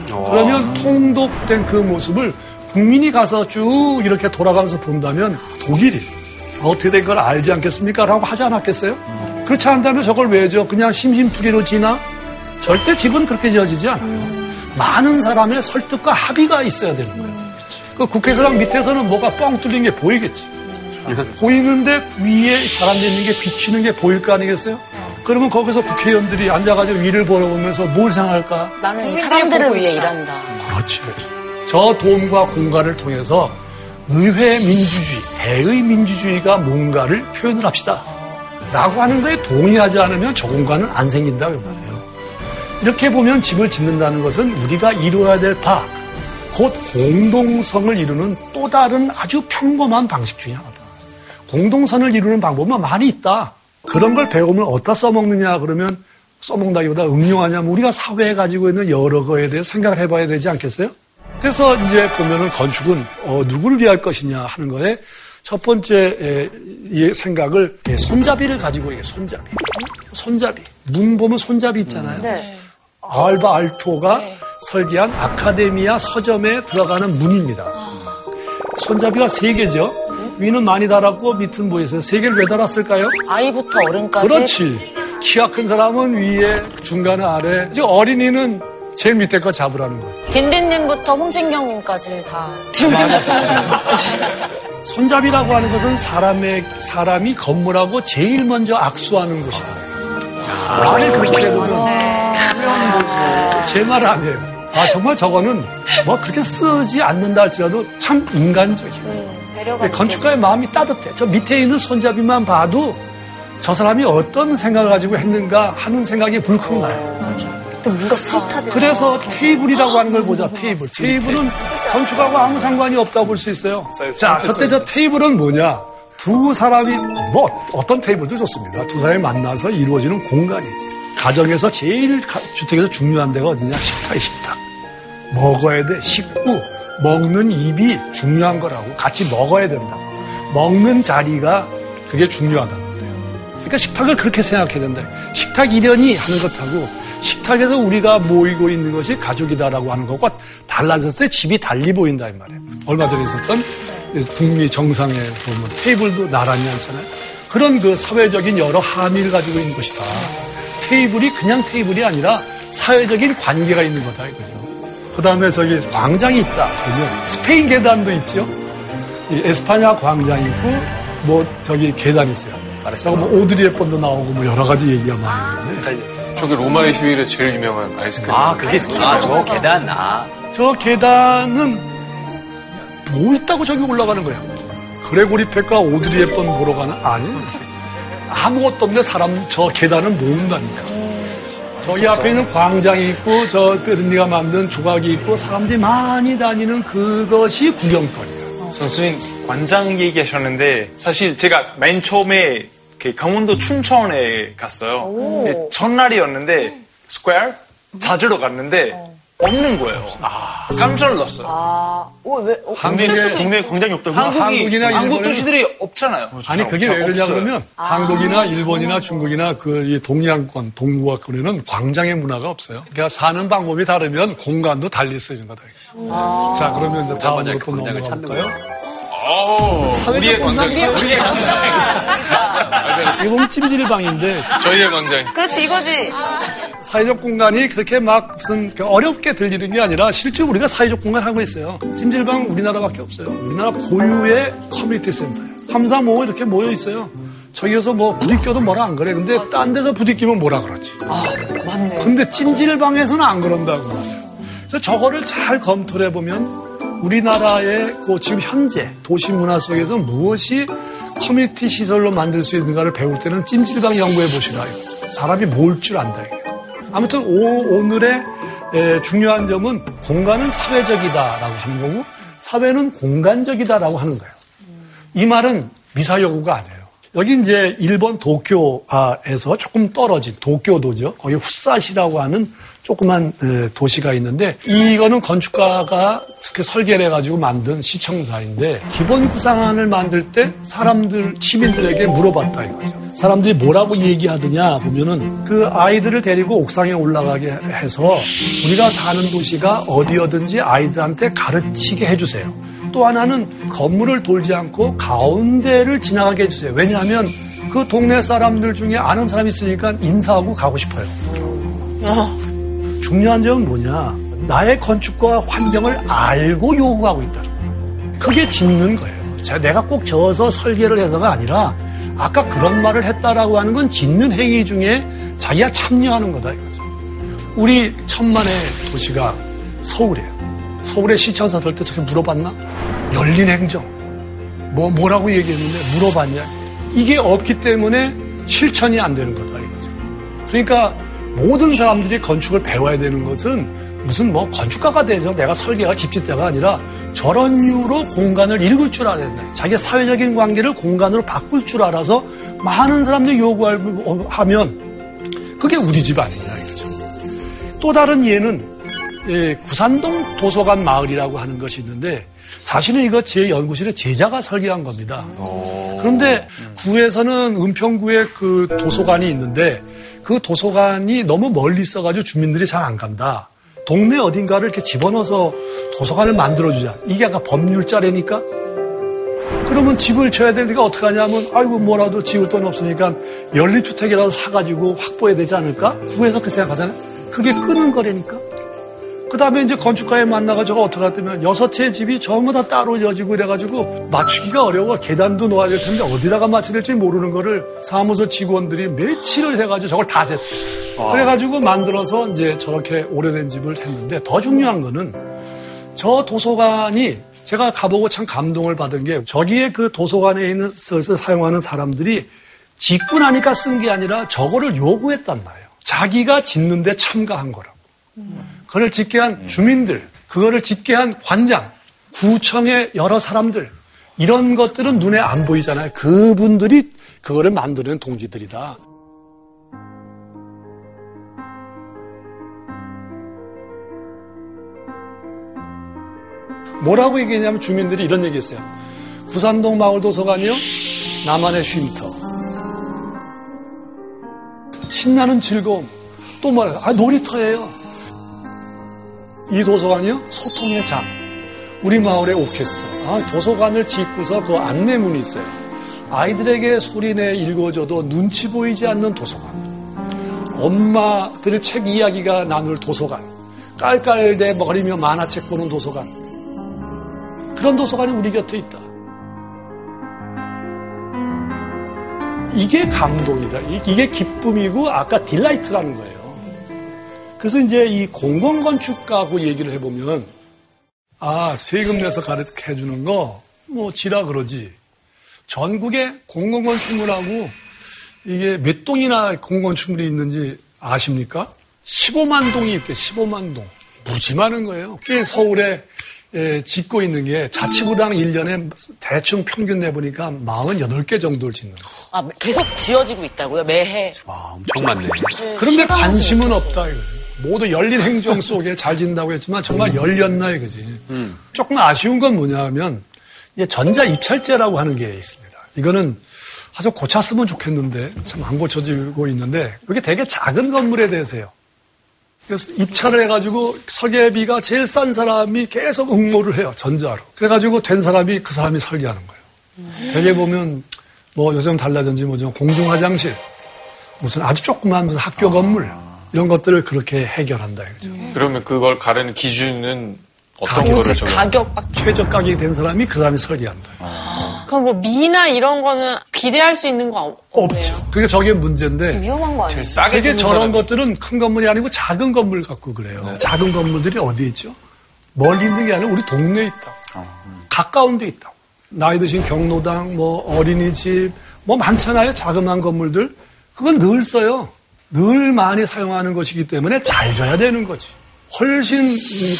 그러면 통독된 그 모습을 국민이 가서 쭉 이렇게 돌아가면서 본다면 독일이 어떻게 된 걸 알지 않겠습니까? 라고 하지 않았겠어요? 그렇지 않다면 저걸 왜 줘? 그냥 심심풀이로 지나? 절대 집은 그렇게 지어지지 않아요. 많은 사람의 설득과 합의가 있어야 되는 거예요. 그 국회의사당 밑에서는 뭐가 뻥 뚫린 게 보이겠지. 보이는데 위에 잘 앉아있는 게 비치는 게 보일 거 아니겠어요? 그러면 거기서 국회의원들이 앉아가지고 위를 보면서 뭘 생각할까? 나는 이 사람들을 위해 일한다. 그렇지. 저 도움과 공간을 통해서 의회 민주주의, 대의 민주주의가 뭔가를 표현을 합시다. 라고 하는 거에 동의하지 않으면 저 공간은 안 생긴다 그 말이에요. 이렇게 보면 집을 짓는다는 것은 우리가 이루어야 될 바, 곧 공동성을 이루는 또 다른 아주 평범한 방식 중에 하나다. 공동성을 이루는 방법만 많이 있다. 그런 걸 배우면 어디다 써먹느냐 그러면 써먹다기보다 응용하냐면 우리가 사회에 가지고 있는 여러 거에 대해 생각을 해봐야 되지 않겠어요? 그래서 이제 보면은 건축은 누구를 위할 것이냐 하는 거에 첫 번째 생각을 손잡이를 가지고 얘기해요. 손잡이. 문 보면 손잡이 있잖아요. 네. 알바 알토가 네. 설계한 아카데미아 서점에 들어가는 문입니다. 아. 손잡이가 3개죠. 위는 많이 달았고 밑은 뭐 있어요? 3개를 왜 달았을까요? 아이부터 어른까지. 그렇지. 키가 큰 사람은 위에, 중간에 아래. 이제 어린이는 제일 밑에 거 잡으라는 거죠. 딘딘님부터 홍진경님까지 다. 손잡이라고 하는 것은 사람이 건물하고 제일 먼저 악수하는 곳이다. 말을 그렇게 해보면 제 말 아니에요. 아 정말 저거는 뭐 그렇게 쓰지 않는다 할지라도 참 인간적이에요. 건축가의 마음이 따뜻해. 저 밑에 있는 손잡이만 봐도 저 사람이 어떤 생각을 가지고 했는가 하는 생각이 불컥 나요. 또 뭔가 스윗하대요. 그래서 테이블이라고 하는 걸 보자. 테이블. 테이블은 건축하고 아무 상관이 없다고 볼 수 있어요. 자, 저때 저 테이블은 뭐냐? 두 사람이 뭐 어떤 테이블도 좋습니다. 두 사람이 만나서 이루어지는 공간이지. 가정에서 제일 주택에서 중요한 데가 어디냐? 식탁이 식탁. 먹어야 돼. 식구. 먹는 입이 중요한 거라고. 같이 먹어야 된다. 먹는 자리가 그게 중요하다는 거예요. 그러니까 식탁을 그렇게 생각해야 된다. 식탁 이련이 하는 것하고 식탁에서 우리가 모이고 있는 것이 가족이다라고 하는 것과 달라졌을 때 집이 달리 보인다 이 말이에요. 얼마 전에 있었던 북미 정상회 보면 테이블도 나란히 앉잖아요. 그런 그 사회적인 여러 함의를 가지고 있는 것이다. 테이블이 그냥 테이블이 아니라 사회적인 관계가 있는 거다 이거죠. 그 다음에 저기 광장이 있다. 그러면 스페인 계단도 있죠. 에스파냐 광장이 있고 뭐 저기 계단이 있어요. 그래서 뭐 오드리 헵번도 나오고 뭐 여러 가지 얘기가 많이 있는데. 저기 로마의 휴일에 제일 유명한 아이스크림. 아, 그게 아, 저 계단. 아. 저 계단은 뭐 있다고 저기 올라가는 거야. 그레고리 팩과 오드리 헵번 보러 가는? 아니. 아무것도 없는데 사람 저 계단을 모은다니까. 저기 앞에 있는 광장이 있고 저 뼈든니가 만든 조각이 있고 사람들이 많이 다니는 그것이 구경거리야. 선생님 광장 얘기하셨는데 사실 제가 맨 처음에 강원도 춘천에 갔어요. 첫날이었는데 스퀘어 찾으러 갔는데 없는 거예요. 깜짝 놀랐어요. 한국에 광장이 없다고? 한국이나 한국 도시들이 없잖아요. 아니 그게 왜 그러냐 그러면 한국이나 일본이나 중국이나 그 동양권, 동구권에는 광장의 문화가 없어요. 그러니까 사는 방법이 다르면 공간도 달리 쓰이는 거다. 자 그러면 이제 다음으로 또 광장을 찾는 거예요. 우리의 광장. 우리의 광장. 이건 찜질방인데. 저희의 광장. 그렇지, 이거지. 사회적 공간이 그렇게 막 무슨 어렵게 들리는 게 아니라 실제 우리가 사회적 공간 하고 있어요. 찜질방 우리나라밖에 없어요. 우리나라 고유의 커뮤니티 센터예요. 335 이렇게 모여 있어요. 저기에서 뭐 부딪혀도 뭐라 안 그래. 근데 딴 데서 부딪히면 뭐라 그러지. 맞네. 근데 찜질방에서는 안 그런다고 그래요. 그래서 저거를 잘 검토를 해보면 우리나라의 지금 현재 도시문화 속에서 무엇이 커뮤니티 시설로 만들 수 있는가를 배울 때는 찜질방 연구해 보시라. 사람이 뭘 줄 안다. 아무튼 오늘의 중요한 점은 공간은 사회적이다라고 하는 거고 사회는 공간적이다라고 하는 거예요. 이 말은 미사여구가 아니에요. 여기 이제 일본 도쿄에서 조금 떨어진 도쿄도죠. 거기 후사시라고 하는 조그만 도시가 있는데 이거는 건축가가 특히 설계를 해가지고 만든 시청사인데 기본 구상안을 만들 때 사람들, 시민들에게 물어봤다 이거죠. 사람들이 뭐라고 얘기하느냐 보면은 그 아이들을 데리고 옥상에 올라가게 해서 우리가 사는 도시가 어디여든지 아이들한테 가르치게 해주세요. 또 하나는 건물을 돌지 않고 가운데를 지나가게 해주세요. 왜냐하면 그 동네 사람들 중에 아는 사람이 있으니까 인사하고 가고 싶어요. 중요한 점은 뭐냐. 나의 건축과 환경을 알고 요구하고 있다는 거예요. 그게 짓는 거예요. 내가 꼭 저어서 설계를 해서가 아니라 아까 그런 말을 했다라고 하는 건 짓는 행위 중에 자기가 참여하는 거다 이거죠. 우리 천만의 도시가 서울이에요. 서울의 시청사 될 때 저렇게 물어봤나? 열린 행정. 뭐라고 얘기했는데 물어봤냐? 이게 없기 때문에 실천이 안 되는 거다 이거죠. 그러니까 모든 사람들이 건축을 배워야 되는 것은 무슨 건축가가 돼서 내가 설계가 집짓자가 아니라 저런 이유로 공간을 읽을 줄 알아야 된다. 자기 사회적인 관계를 공간으로 바꿀 줄 알아서 많은 사람들이 요구하면 그게 우리 집 아니냐 이거죠. 또 다른 예는 구산동 도서관 마을이라고 하는 것이 있는데 사실은 이거 제 연구실의 제자가 설계한 겁니다. 그런데 구에서는 은평구에 그 도서관이 있는데 그 도서관이 너무 멀리 있어가지고 주민들이 잘 안 간다. 동네 어딘가를 이렇게 집어넣어서 도서관을 만들어주자. 이게 아까 법률자래니까? 그러면 집을 쳐야 되니까 어떻게 하냐면 아이고 뭐라도 지을 돈 없으니까 연립주택이라도 사가지고 확보해야 되지 않을까? 구에서 그 생각하잖아요. 그게 끄는 거래니까? 그 다음에 이제 건축가에 만나가지고 어떻게 하면 6채 집이 전부 다 따로 이어지고 이래가지고 맞추기가 어려워. 계단도 놓아야 될 텐데 어디다가 맞춰야 될지 모르는 거를 사무소 직원들이 며칠을 해가지고 저걸 다 쟀대. 그래가지고 만들어서 이제 저렇게 오래된 집을 했는데 더 중요한 거는 저 도서관이 제가 가보고 참 감동을 받은 게 저기에 그 도서관에 있는 사용하는 사람들이 짓고 나니까 쓴 게 아니라 저거를 요구했단 말이에요. 자기가 짓는데 참가한 거라고. 그걸 짓게 한 주민들, 그거를 짓게 한 관장, 구청의 여러 사람들 이런 것들은 눈에 안 보이잖아요. 그분들이 그거를 만드는 동지들이다. 뭐라고 얘기했냐면 주민들이 이런 얘기했어요. 구산동 마을도서관이요? 나만의 쉼터. 신나는 즐거움. 또 뭐야? 놀이터예요. 이 도서관이요? 소통의 장. 우리 마을의 오케스트라. 도서관을 짓고서 그 안내문이 있어요. 아이들에게 소리내 읽어줘도 눈치 보이지 않는 도서관. 엄마들의 책 이야기가 나눌 도서관. 깔깔대 머리며 만화책 보는 도서관. 그런 도서관이 우리 곁에 있다. 이게 감동이다. 이게 기쁨이고 아까 딜라이트라는 거예요. 그래서 이제 이 공공건축가하고 얘기를 해보면 세금 내서 가르쳐주는 거 지라 그러지. 전국에 공공건축물하고 이게 몇 동이나 공공건축물이 있는지 아십니까? 15만 동이 있대, 15만 동. 무지 많은 거예요. 꽤 서울에 짓고 있는 게 자치구당 1년에 대충 평균 내보니까 48개 정도를 짓는 거예요. 아, 계속 지어지고 있다고요? 매해? 와, 엄청 많네. 그런데 관심은 없다, 이거예요. 모두 열린 행정 속에 잘 짓는다고 했지만 정말 열렸나, 이거지. 조금 아쉬운 건 뭐냐 하면 전자 입찰제라고 하는 게 있습니다. 이거는 아주 고쳤으면 좋겠는데 참 안 고쳐지고 있는데 이게 되게 작은 건물에 대해서요. 그래서 입찰을 해가지고 설계비가 제일 싼 사람이 계속 응모를 해요, 전자로. 그래가지고 된 사람이 그 사람이 설계하는 거예요. 되게 보면 뭐 요즘 달라졌는지 뭐죠, 공중 화장실, 무슨 아주 조그만 무슨 학교 건물 이런 것들을 그렇게 해결한다, 그죠? 그러면 그걸 가르는 기준은 어떤 거를 가격 최저 가격이 된 사람이 그 사람이 설계한다. 그럼 뭐 미나 이런 거는 기대할 수 있는 거 없죠. 그게 저게 문제인데. 위험한 거 아니에요? 되게 저런 것들은 큰 건물이 아니고 작은 건물 갖고 그래요. 네. 작은 건물들이 어디에 있죠? 멀리 있는 게 아니라 우리 동네에 있다. 가까운 데 있다. 나이 드신 경로당, 뭐 어린이집, 뭐 많잖아요. 자그마한 건물들. 그건 늘 써요. 늘 많이 사용하는 것이기 때문에 잘 줘야 되는 거지. 훨씬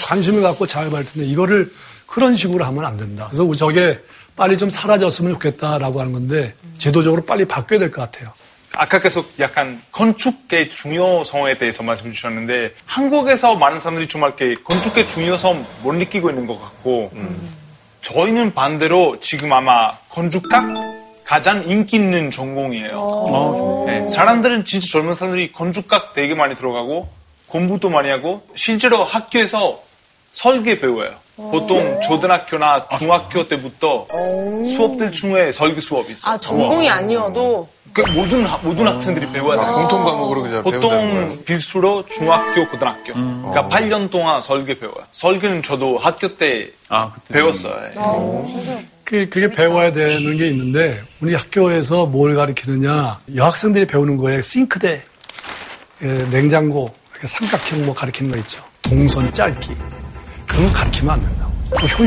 관심을 갖고 잘 봐야 할 텐데 이거를 그런 식으로 하면 안 된다. 그래서 저게 빨리 좀 사라졌으면 좋겠다라고 하는 건데 제도적으로 빨리 바뀌어야 될 것 같아요. 아까 계속 약간 건축의 중요성에 대해서 말씀 주셨는데 한국에서 많은 사람들이 좀 이렇게 건축의 중요성 못 느끼고 있는 것 같고 저희는 반대로 지금 아마 건축학? 가장 인기 있는 전공이에요. 네, 사람들은 진짜 젊은 사람들이 건축학 되게 많이 들어가고 공부도 많이 하고 실제로 학교에서 설계 배워요. 보통 초등학교나 중학교 때부터 수업들 중에 설계 수업이 있어요. 아, 전공이 아니어도? 그 모든 학생들이 배워야 돼요. 공통 과목으로 그냥 배운다는 거예요. 보통 필수로 중학교, 고등학교. 그러니까 8년 동안 설계 배워요. 설계는 저도 학교 때 배웠어요. 그게 배워야 되는 게 있는데 우리 학교에서 뭘 가르치느냐, 여학생들이 배우는 거에 싱크대, 냉장고, 삼각형 뭐 가르치는 거 있죠. 동선 짧기 그런 거 가르치면 안 된다고.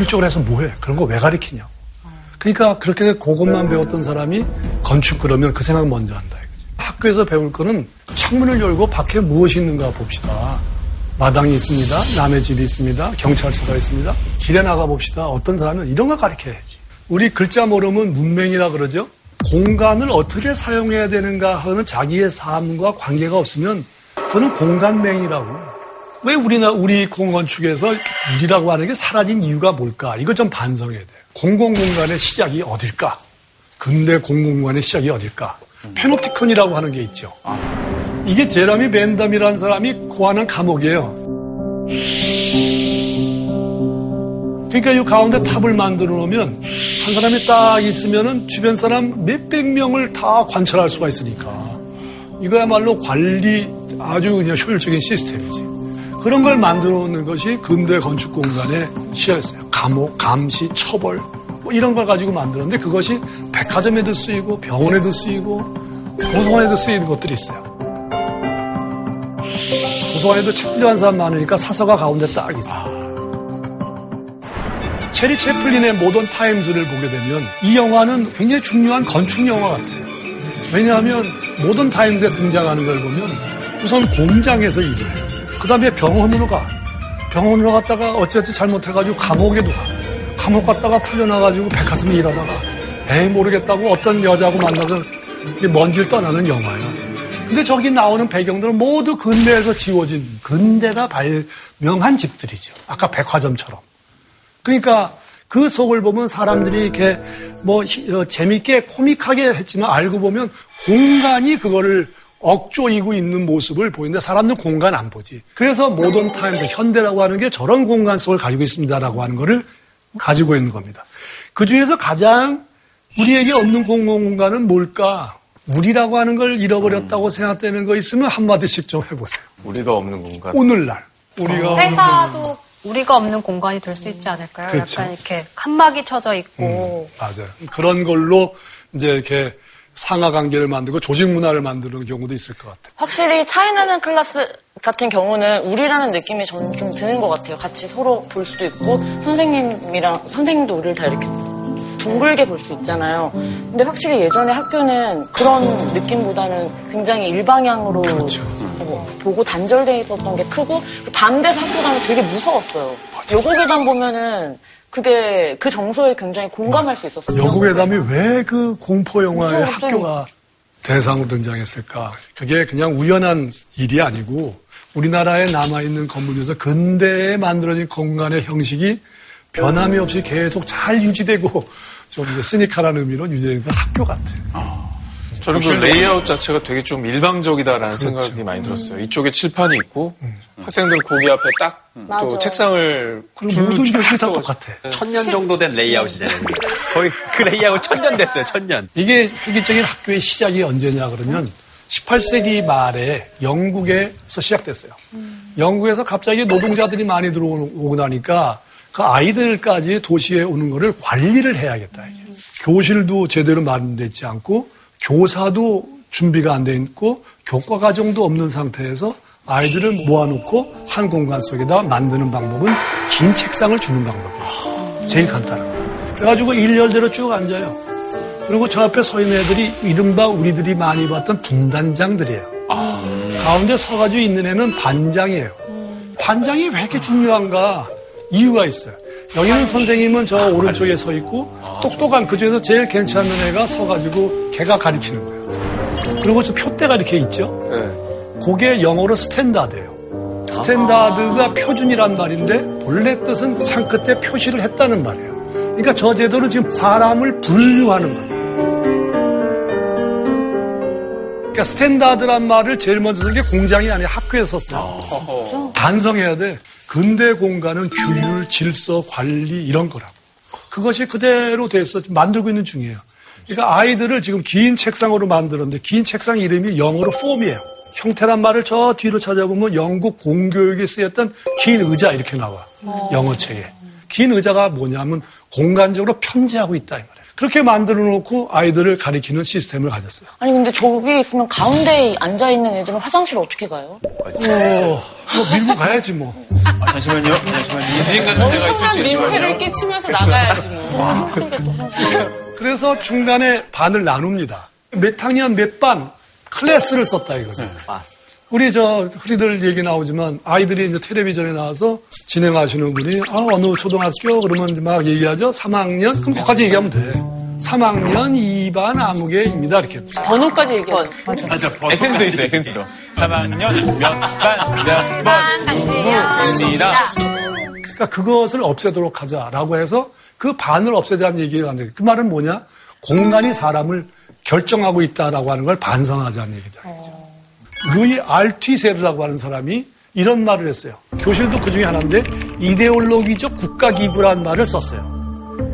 효율적으로 해서 뭐해? 그런 거 왜 가르치냐? 그러니까 그렇게 그것만 배웠던 사람이 건축 그러면 그 생각 먼저 한다, 이거지. 학교에서 배울 거는 창문을 열고 밖에 무엇이 있는가 봅시다. 마당이 있습니다. 남의 집이 있습니다. 경찰서가 있습니다. 길에 나가 봅시다. 어떤 사람은 이런 거 가르쳐야지. 우리 글자 모름은 문맹이라 그러죠. 공간을 어떻게 사용해야 되는가 하는 자기의 삶과 관계가 없으면 그거는 공간맹이라고. 왜 우리 건축에서 일이라고 하는 게 사라진 이유가 뭘까? 이거 좀 반성해야 돼요. 공공공간의 시작이 어딜까? 근대 공공공간의 시작이 어딜까? 패노티콘이라고 하는 게 있죠. 이게 제라미 벤담이라는 사람이 고안한 감옥이에요. 그러니까 이 가운데 탑을 만들어 놓으면 한 사람이 딱 있으면은 주변 사람 몇백 명을 다 관찰할 수가 있으니까 이거야말로 관리 아주 그냥 효율적인 시스템이지. 그런 걸 만들어 놓는 것이 근대 건축 공간의 시야였어요. 감옥, 감시, 처벌 뭐 이런 걸 가지고 만들었는데 그것이 백화점에도 쓰이고 병원에도 쓰이고 도서관에도 쓰이는 것들이 있어요. 도서관에도 책 필요한 사람 많으니까 사서가 가운데 딱 있어요. 체리 채플린의 모던 타임즈를 보게 되면 이 영화는 굉장히 중요한 건축 영화 같아요. 왜냐하면 모던 타임즈에 등장하는 걸 보면 우선 공장에서 일을 해요. 그 다음에 병원으로 가. 병원으로 갔다가 어찌어찌 잘못해가지고 감옥에도 가. 감옥 갔다가 풀려나가지고 백화점에 일하다가 에이 모르겠다고 어떤 여자하고 만나서 먼 길 떠나는 영화예요. 근데 저기 나오는 배경들은 모두 근대에서 지워진 근대가 발명한 집들이죠. 아까 백화점처럼. 그러니까 그 속을 보면 사람들이 이렇게 뭐 재밌게 코믹하게 했지만 알고 보면 공간이 그거를 억조이고 있는 모습을 보이는데 사람들은 공간 안 보지. 그래서 모던 타임즈, 현대라고 하는 게 저런 공간 속을 가지고 있습니다라고 하는 거를 가지고 있는 겁니다. 그중에서 가장 우리에게 없는 공공공간은 뭘까? 우리라고 하는 걸 잃어버렸다고 생각되는 거 있으면 한마디씩 좀 해보세요. 우리가 없는 공간. 오늘날. 우리가 회사도 우리가 없는 공간이 될 수 있지 않을까요? 그렇죠. 약간 이렇게 칸막이 쳐져 있고. 맞아요. 그런 걸로 이제 이렇게 상하관계를 만들고 조직문화를 만드는 경우도 있을 것 같아요. 확실히 차이나는 클라스 같은 경우는 우리라는 느낌이 저는 좀 드는 것 같아요. 같이 서로 볼 수도 있고 선생님이랑 선생님도 우리를 다 이렇게 둥글게 볼 수 있잖아요. 근데 확실히 예전에 학교는 그런 느낌보다는 굉장히 일방향으로 그렇죠. 보고 단절돼 있었던 게 크고 밤 돼서 학교 가면 되게 무서웠어요. 여고괴담 보면은 그게 그 정서에 굉장히 공감할 수 있었어요. 여고괴담이 왜 그 공포 영화의 학교가 대상으로 등장했을까? 그게 그냥 우연한 일이 아니고 우리나라에 남아있는 건물에서 근대에 만들어진 공간의 형식이 변함이 없이 계속 잘 유지되고 좀 시니컬한 의미로 유지되는 학교 같아요. 저는 그 레이아웃 자체가 되게 좀 일방적이다라는 그렇죠. 생각이 많이 들었어요. 이쪽에 칠판이 있고 학생들은 거기 앞에 딱 또 책상을 줄로 쫙 다 똑같아. 1000년 정도 된 레이아웃이잖아요. 거의 그 레이아웃 1000년 됐어요. 1000년. 이게 획기적인 학교의 시작이 언제냐 그러면 18세기 말에 영국에서 시작됐어요. 영국에서 갑자기 노동자들이 많이 들어오고 나니까 그 아이들까지 도시에 오는 거를 관리를 해야겠다. 이제. 교실도 제대로 마련되지 않고 교사도 준비가 안 돼 있고 교과 과정도 없는 상태에서 아이들을 모아놓고 한 공간 속에다 만드는 방법은 긴 책상을 주는 방법이에요. 제일 간단한 거예요. 그래가지고 일렬대로 쭉 앉아요. 그리고 저 앞에 서 있는 애들이 이른바 우리들이 많이 봤던 분단장들이에요. 가운데 서가지고 있는 애는 반장이에요. 반장이 왜 이렇게 중요한가? 이유가 있어요. 여기는 선생님은 저 오른쪽에 서 있고 똑똑한 그중에서 제일 괜찮은 애가 서가지고 걔가 가리키는 거예요. 그리고 저 표대가 이렇게 있죠. 네. 그게 영어로 스탠다드예요. 스탠다드가 표준이란 말인데 본래 뜻은 창 끝에 표시를 했다는 말이에요. 그러니까 저 제도는 지금 사람을 분류하는 거예요. 그러니까 스탠다드란 말을 제일 먼저 쓴 게 공장이 아니라 학교에서 썼어요. 반성해야 돼. 근대 공간은 규율, 질서, 관리 이런 거라고. 그것이 그대로 돼서 만들고 있는 중이에요. 그러니까 아이들을 지금 긴 책상으로 만들었는데 긴 책상 이름이 영어로 폼이에요. 형태란 말을 저 뒤로 찾아보면 영국 공교육에 쓰였던 긴 의자 이렇게 나와. 영어책에. 긴 의자가 뭐냐면 공간적으로 편지하고 있다 이 말이에요. 그렇게 만들어 놓고 아이들을 가리키는 시스템을 가졌어요. 아니 근데 저기 있으면 가운데에 앉아있는 애들은 화장실 어떻게 가요? 밀고 가야지 뭐. 잠시만요. 이딘 같은 데가 있을 수 있어요. 엄청난 민폐를 끼치면서 나가야지 뭐. 그래서 중간에 반을 나눕니다. 몇 학년 몇 반 클래스를 썼다 이거죠. 우리 흔히들 얘기 나오지만 아이들이 이제 텔레비전에 나와서 진행하시는 분이 어느 초등학교 그러면 막 얘기하죠. 3학년 그럼 거기까지 얘기하면 돼. 3학년 2반 아무개입니다. 이렇게. 번호까지 얘기하죠. 맞아. 에센스도 있어요. 에센스도. 3학년 몇 반 몇 번 누구입니다. 그러니까 그것을 없애도록 하자라고 해서 그 반을 없애자는 얘기가 안 돼요. 그 말은 뭐냐? 공간이 사람을 결정하고 있다라고 하는 걸 반성하자는 얘기죠. 루이 알티세르라고 하는 사람이 이런 말을 했어요. 교실도 그 중에 하나인데 이데올로기적 국가기구란 말을 썼어요.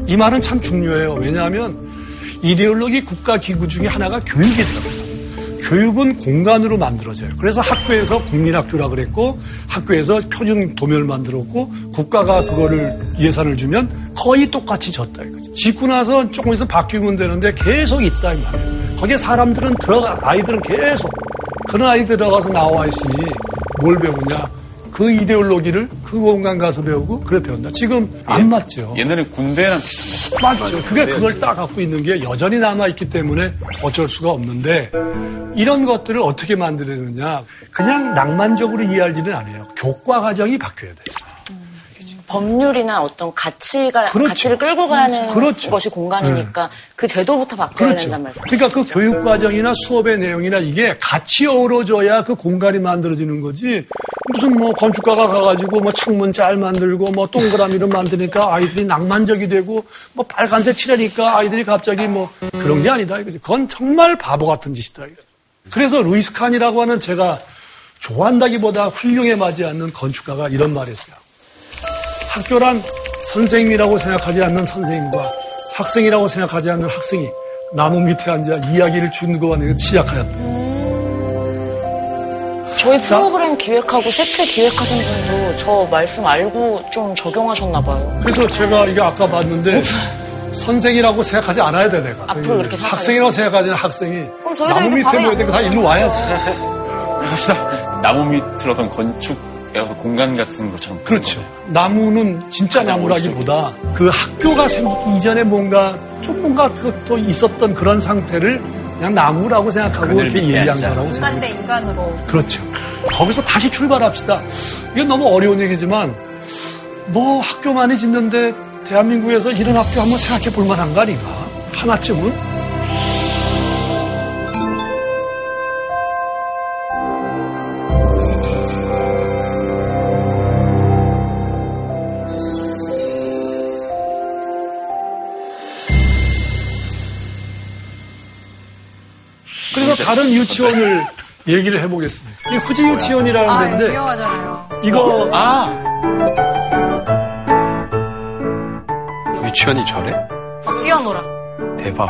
이 말은 참 중요해요. 왜냐하면 이데올로기 국가기구 중에 하나가 교육이더라고요. 교육은 공간으로 만들어져요. 그래서 학교에서 국민학교라 그랬고 학교에서 표준 도면을 만들었고 국가가 그거를 예산을 주면 거의 똑같이 졌다 이거죠. 짓고 나서 조금 있으면 바뀌면 되는데 계속 있다 이 말이에요. 거기에 사람들은 아이들은 계속 그런 아이 들어가서 나와 있으니 뭘 배우냐? 그 이데올로기를 그 공간 가서 배우고 그래 배운다. 지금 안 맞죠. 옛날에 군대랑 비슷한 거 맞죠. 그게 그걸 딱 갖고 있는 게 여전히 남아있기 때문에 어쩔 수가 없는데 이런 것들을 어떻게 만들어내느냐. 그냥 낭만적으로 이해할 일은 아니에요. 교과 과정이 바뀌어야 돼요. 법률이나 어떤 가치가, 그렇죠. 가치를 끌고 가는 그렇죠. 것이 공간이니까 그 제도부터 바꿔야 그렇죠. 된단 말이죠. 그러니까 그 교육과정이나 수업의 내용이나 이게 같이 어우러져야 그 공간이 만들어지는 거지. 무슨 건축가가 가가지고 창문 잘 만들고 동그라미를 만드니까 아이들이 낭만적이 되고 빨간색 칠하니까 아이들이 갑자기 그런 게 아니다. 이거지. 그건 정말 바보 같은 짓이다. 이거지. 그래서 루이스 칸이라고 하는 제가 좋아한다기보다 훌륭해 맞지 않는 건축가가 이런 말을 했어요. 학교란 선생님이라고 생각하지 않는 선생님과 학생이라고 생각하지 않는 학생이 나무 밑에 앉아 이야기를 주고받는 것이 시작하였다. 저희 프로그램 기획하고 세트 기획하신 분도 저 말씀 알고 좀 적용하셨나 봐요. 그래서 제가 이게 아까 봤는데 선생이라고 생각하지 않아야 돼 내가. 앞으로 그렇게 학생이라고 생각하지 않는 학생이 그럼 저희도 나무 밑에 모여야 되니까 다 일로 와야지. 갑시다. 나무 밑으로 어떤 건축 공간 같은 것처럼. 그렇죠. 나무는 진짜 나무라기보다 그 학교가 생기기 이전에 뭔가 또 있었던 그런 상태를 그냥 나무라고 생각하고 이렇게 얘기한 거라고 생각해요. 인간 대 인간으로. 그렇죠. 거기서 다시 출발합시다. 이건 너무 어려운 얘기지만 뭐 학교 많이 짓는데 대한민국에서 이런 학교 한번 생각해 볼 만한 거 아닌가? 하나쯤은? 그래서 다른 유치원을 얘기를 해보겠습니다. 이 후지 유치원이라는 데인데 유명하잖아요. 이거 유치원이 저래? 막 뛰어놀아. 대박.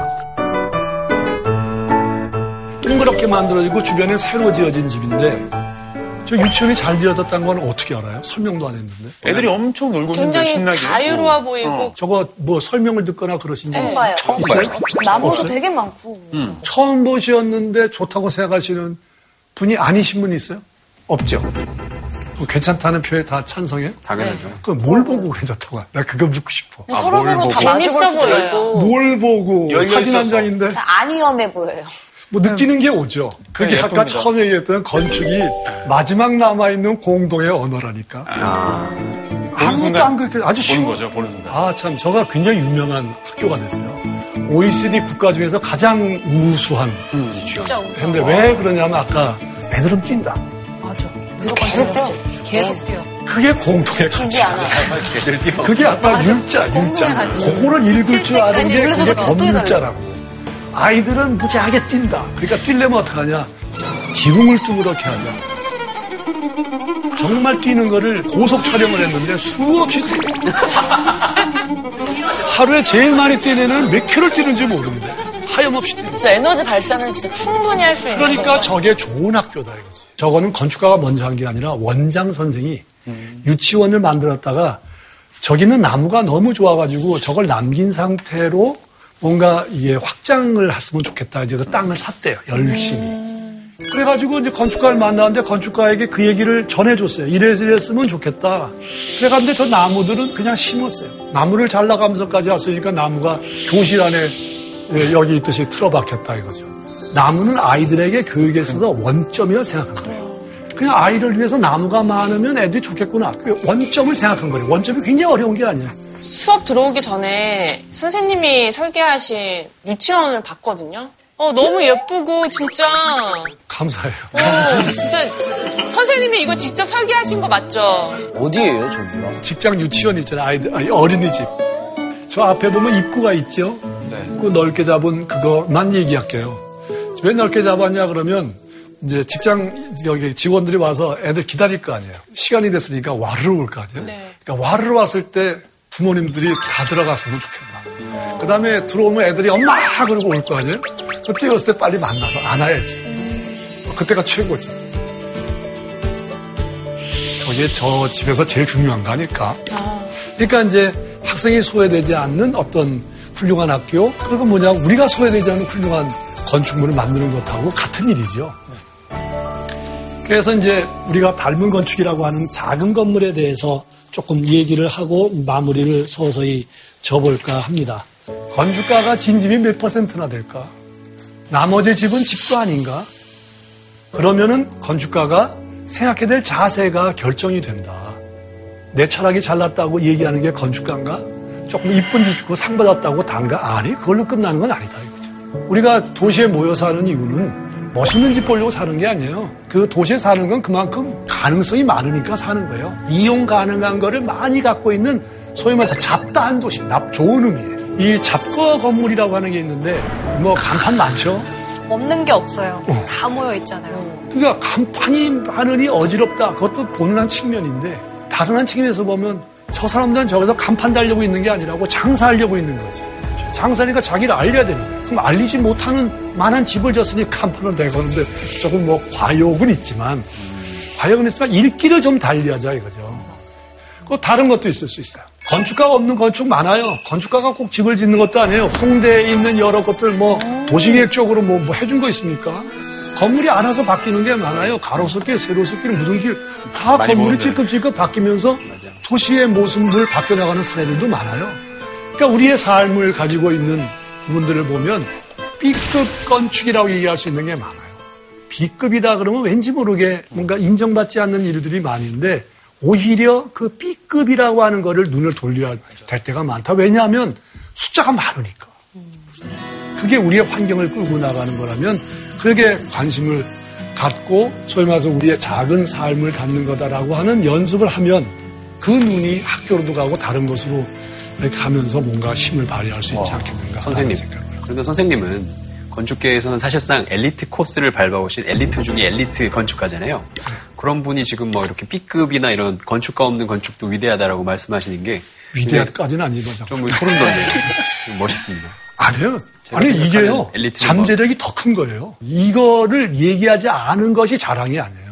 동그랗게 만들어지고 주변에 새로 지어진 집인데 저 유치원이 잘 지어졌다는 건 어떻게 알아요? 설명도 안 했는데. 애들이 엄청 놀고 있는데 신나게. 굉장히 자유로워 보이고. 저거 뭐 설명을 듣거나 그러신 분 있어요? 처음 봐요. 나무도 되게 많고. 처음 보셨는데 좋다고 생각하시는 분이 아니신 분이 있어요? 없죠. 괜찮다는 표에 다 찬성해? 당연하죠. 그럼 뭘 보고 괜찮다고? 나 그거 묻고 싶어. 서로 보고 재밌어 보여요. 뭘 보고 사진 한 장인데? 안위험해 보여요. 뭐 느끼는 게 오죠. 그게 네, 아까 처음에 얘기했던 건축이 마지막 남아있는 공동의 언어라니까. 아무것도 안 그렇게 아주 쉬운 거죠. 보는 순간. 참 저가 굉장히 유명한 학교가 됐어요. OECD 국가 중에서 가장 우수한. 진짜 우수한. 근데 왜 그러냐면 아까 애들은 뛴다. 맞아. 계속 뛰어. 그게 공동의 가치. 그게 아까 율자. 그거를 읽을 줄 아는 게 그게 법률자라고. 아이들은 무지하게 뛴다. 그러니까 뛰려면 어떡하냐. 지붕을 둥그렇게 하자. 정말 뛰는 거를 고속 촬영을 했는데 수없이 하루에 제일 많이 뛰는 애는 몇 킬로를 뛰는지 모르는데 하염없이 뛰는. 진짜 에너지 발산을 진짜 충분히 할 수 있는. 그러니까 저게 좋은 학교다 이거지. 저거는 건축가가 먼저 한 게 아니라 원장 선생이 유치원을 만들었다가 저기는 나무가 너무 좋아가지고 저걸 남긴 상태로 뭔가 이게 확장을 했으면 좋겠다. 이제 그 땅을 샀대요. 열심히. 그래가지고 이제 건축가를 만나는데 건축가에게 그 얘기를 전해줬어요. 이랬으면 좋겠다. 그래가지고 저 나무들은 그냥 심었어요. 나무를 잘라가면서까지 왔으니까 나무가 교실 안에 여기 있듯이 틀어박혔다 이거죠. 나무는 아이들에게 교육에 있어서 원점이라 생각한 거예요. 그냥 아이를 위해서 나무가 많으면 애들이 좋겠구나. 원점을 생각한 거예요. 원점이 굉장히 어려운 게 아니야. 수업 들어오기 전에 선생님이 설계하신 유치원을 봤거든요. 너무 예쁘고 진짜 감사해요. 진짜 선생님이 이거 직접 설계하신 거 맞죠? 어디예요, 저기요? 직장 유치원 있잖아요. 어린이집. 저 앞에 보면 입구가 있죠? 네. 입구 넓게 잡은 그거만 얘기할게요. 왜 넓게 잡았냐 그러면 이제 직장 여기 직원들이 와서 애들 기다릴 거 아니에요. 시간이 됐으니까 와르르 올 거 아니에요. 네. 그러니까 와르르 왔을 때 부모님들이 다 들어갔으면 좋겠다. 그 다음에 들어오면 애들이 엄마! 그러고 올 거 아니에요? 뛰었을 때 빨리 만나서 안아야지. 그때가 최고지. 저게 저 집에서 제일 중요한 거 아닐까? 그러니까 이제 학생이 소외되지 않는 어떤 훌륭한 학교, 그리고 뭐냐, 우리가 소외되지 않는 훌륭한 건축물을 만드는 것하고 같은 일이죠. 그래서 이제 우리가 닮은 건축이라고 하는 작은 건물에 대해서 조금 얘기를 하고 마무리를 서서히 져볼까 합니다. 건축가가 진집이 몇 퍼센트나 될까? 나머지 집은 집도 아닌가? 그러면은 건축가가 생각해야 될 자세가 결정이 된다. 내 철학이 잘났다고 얘기하는 게 건축가인가? 조금 이쁜 짓 짓고 상 받았다고 단가? 아니, 그걸로 끝나는 건 아니다 이거죠. 우리가 도시에 모여 사는 이유는 멋있는 집 보려고 사는 게 아니에요. 그 도시에 사는 건 그만큼 가능성이 많으니까 사는 거예요. 이용 가능한 거를 많이 갖고 있는 소위 말해서 잡다한 도시, 좋은 의미예요. 이 잡거 건물이라고 하는 게 있는데 뭐 간판 많죠? 없는 게 없어요. 다 모여 있잖아요. 그러니까 간판이 많으니 어지럽다. 그것도 보는 한 측면인데 다른 한 측면에서 보면 저 사람들은 저기서 간판 달려고 있는 게 아니라고 장사하려고 있는 거지. 장사니까 자기를 알려야 되는 거예요. 그럼 알리지 못하는 만한 집을 졌으니 간판은 내거는데 조금 뭐 과욕은 있지만 일기를 좀 달리하자 이거죠. 그 다른 것도 있을 수 있어요. 건축가가 없는 건축 많아요. 건축가가 꼭 집을 짓는 것도 아니에요. 홍대에 있는 여러 것들 뭐 도시계획적으로 뭐 해준 거 있습니까? 건물이 알아서 바뀌는 게 많아요. 가로수길, 세로수길, 무슨 길. 다 건물이 찔끔찔끔 바뀌면서 맞아. 도시의 모습들 바뀌어나가는 사례들도 많아요. 그러니까 우리의 삶을 가지고 있는 부분들을 보면 B급 건축이라고 얘기할 수 있는 게 많아요. B급이다 그러면 왠지 모르게 뭔가 인정받지 않는 일들이 많은데 오히려 그 B급이라고 하는 거를 눈을 돌려야 될 때가 많다. 왜냐하면 숫자가 많으니까. 그게 우리의 환경을 끌고 나가는 거라면 그게 관심을 갖고 소위 말해서 우리의 작은 삶을 갖는 거다라고 하는 연습을 하면 그 눈이 학교로도 가고 다른 곳으로 가면서 뭔가 힘을 발휘할 수 있지 않겠는가. 선생님. 그런데 선생님은 건축계에서는 사실상 엘리트 코스를 밟아오신 엘리트 중에 엘리트 건축가잖아요. 그런 분이 지금 뭐 이렇게 B급이나 이런 건축가 없는 건축도 위대하다라고 말씀하시는 게 위대까지는 아니죠. 좀 소름 돋네요. 멋있습니다. 아니요. 아니 이게요. 잠재력이 더 큰 거예요. 이거를 얘기하지 않은 것이 자랑이 아니에요.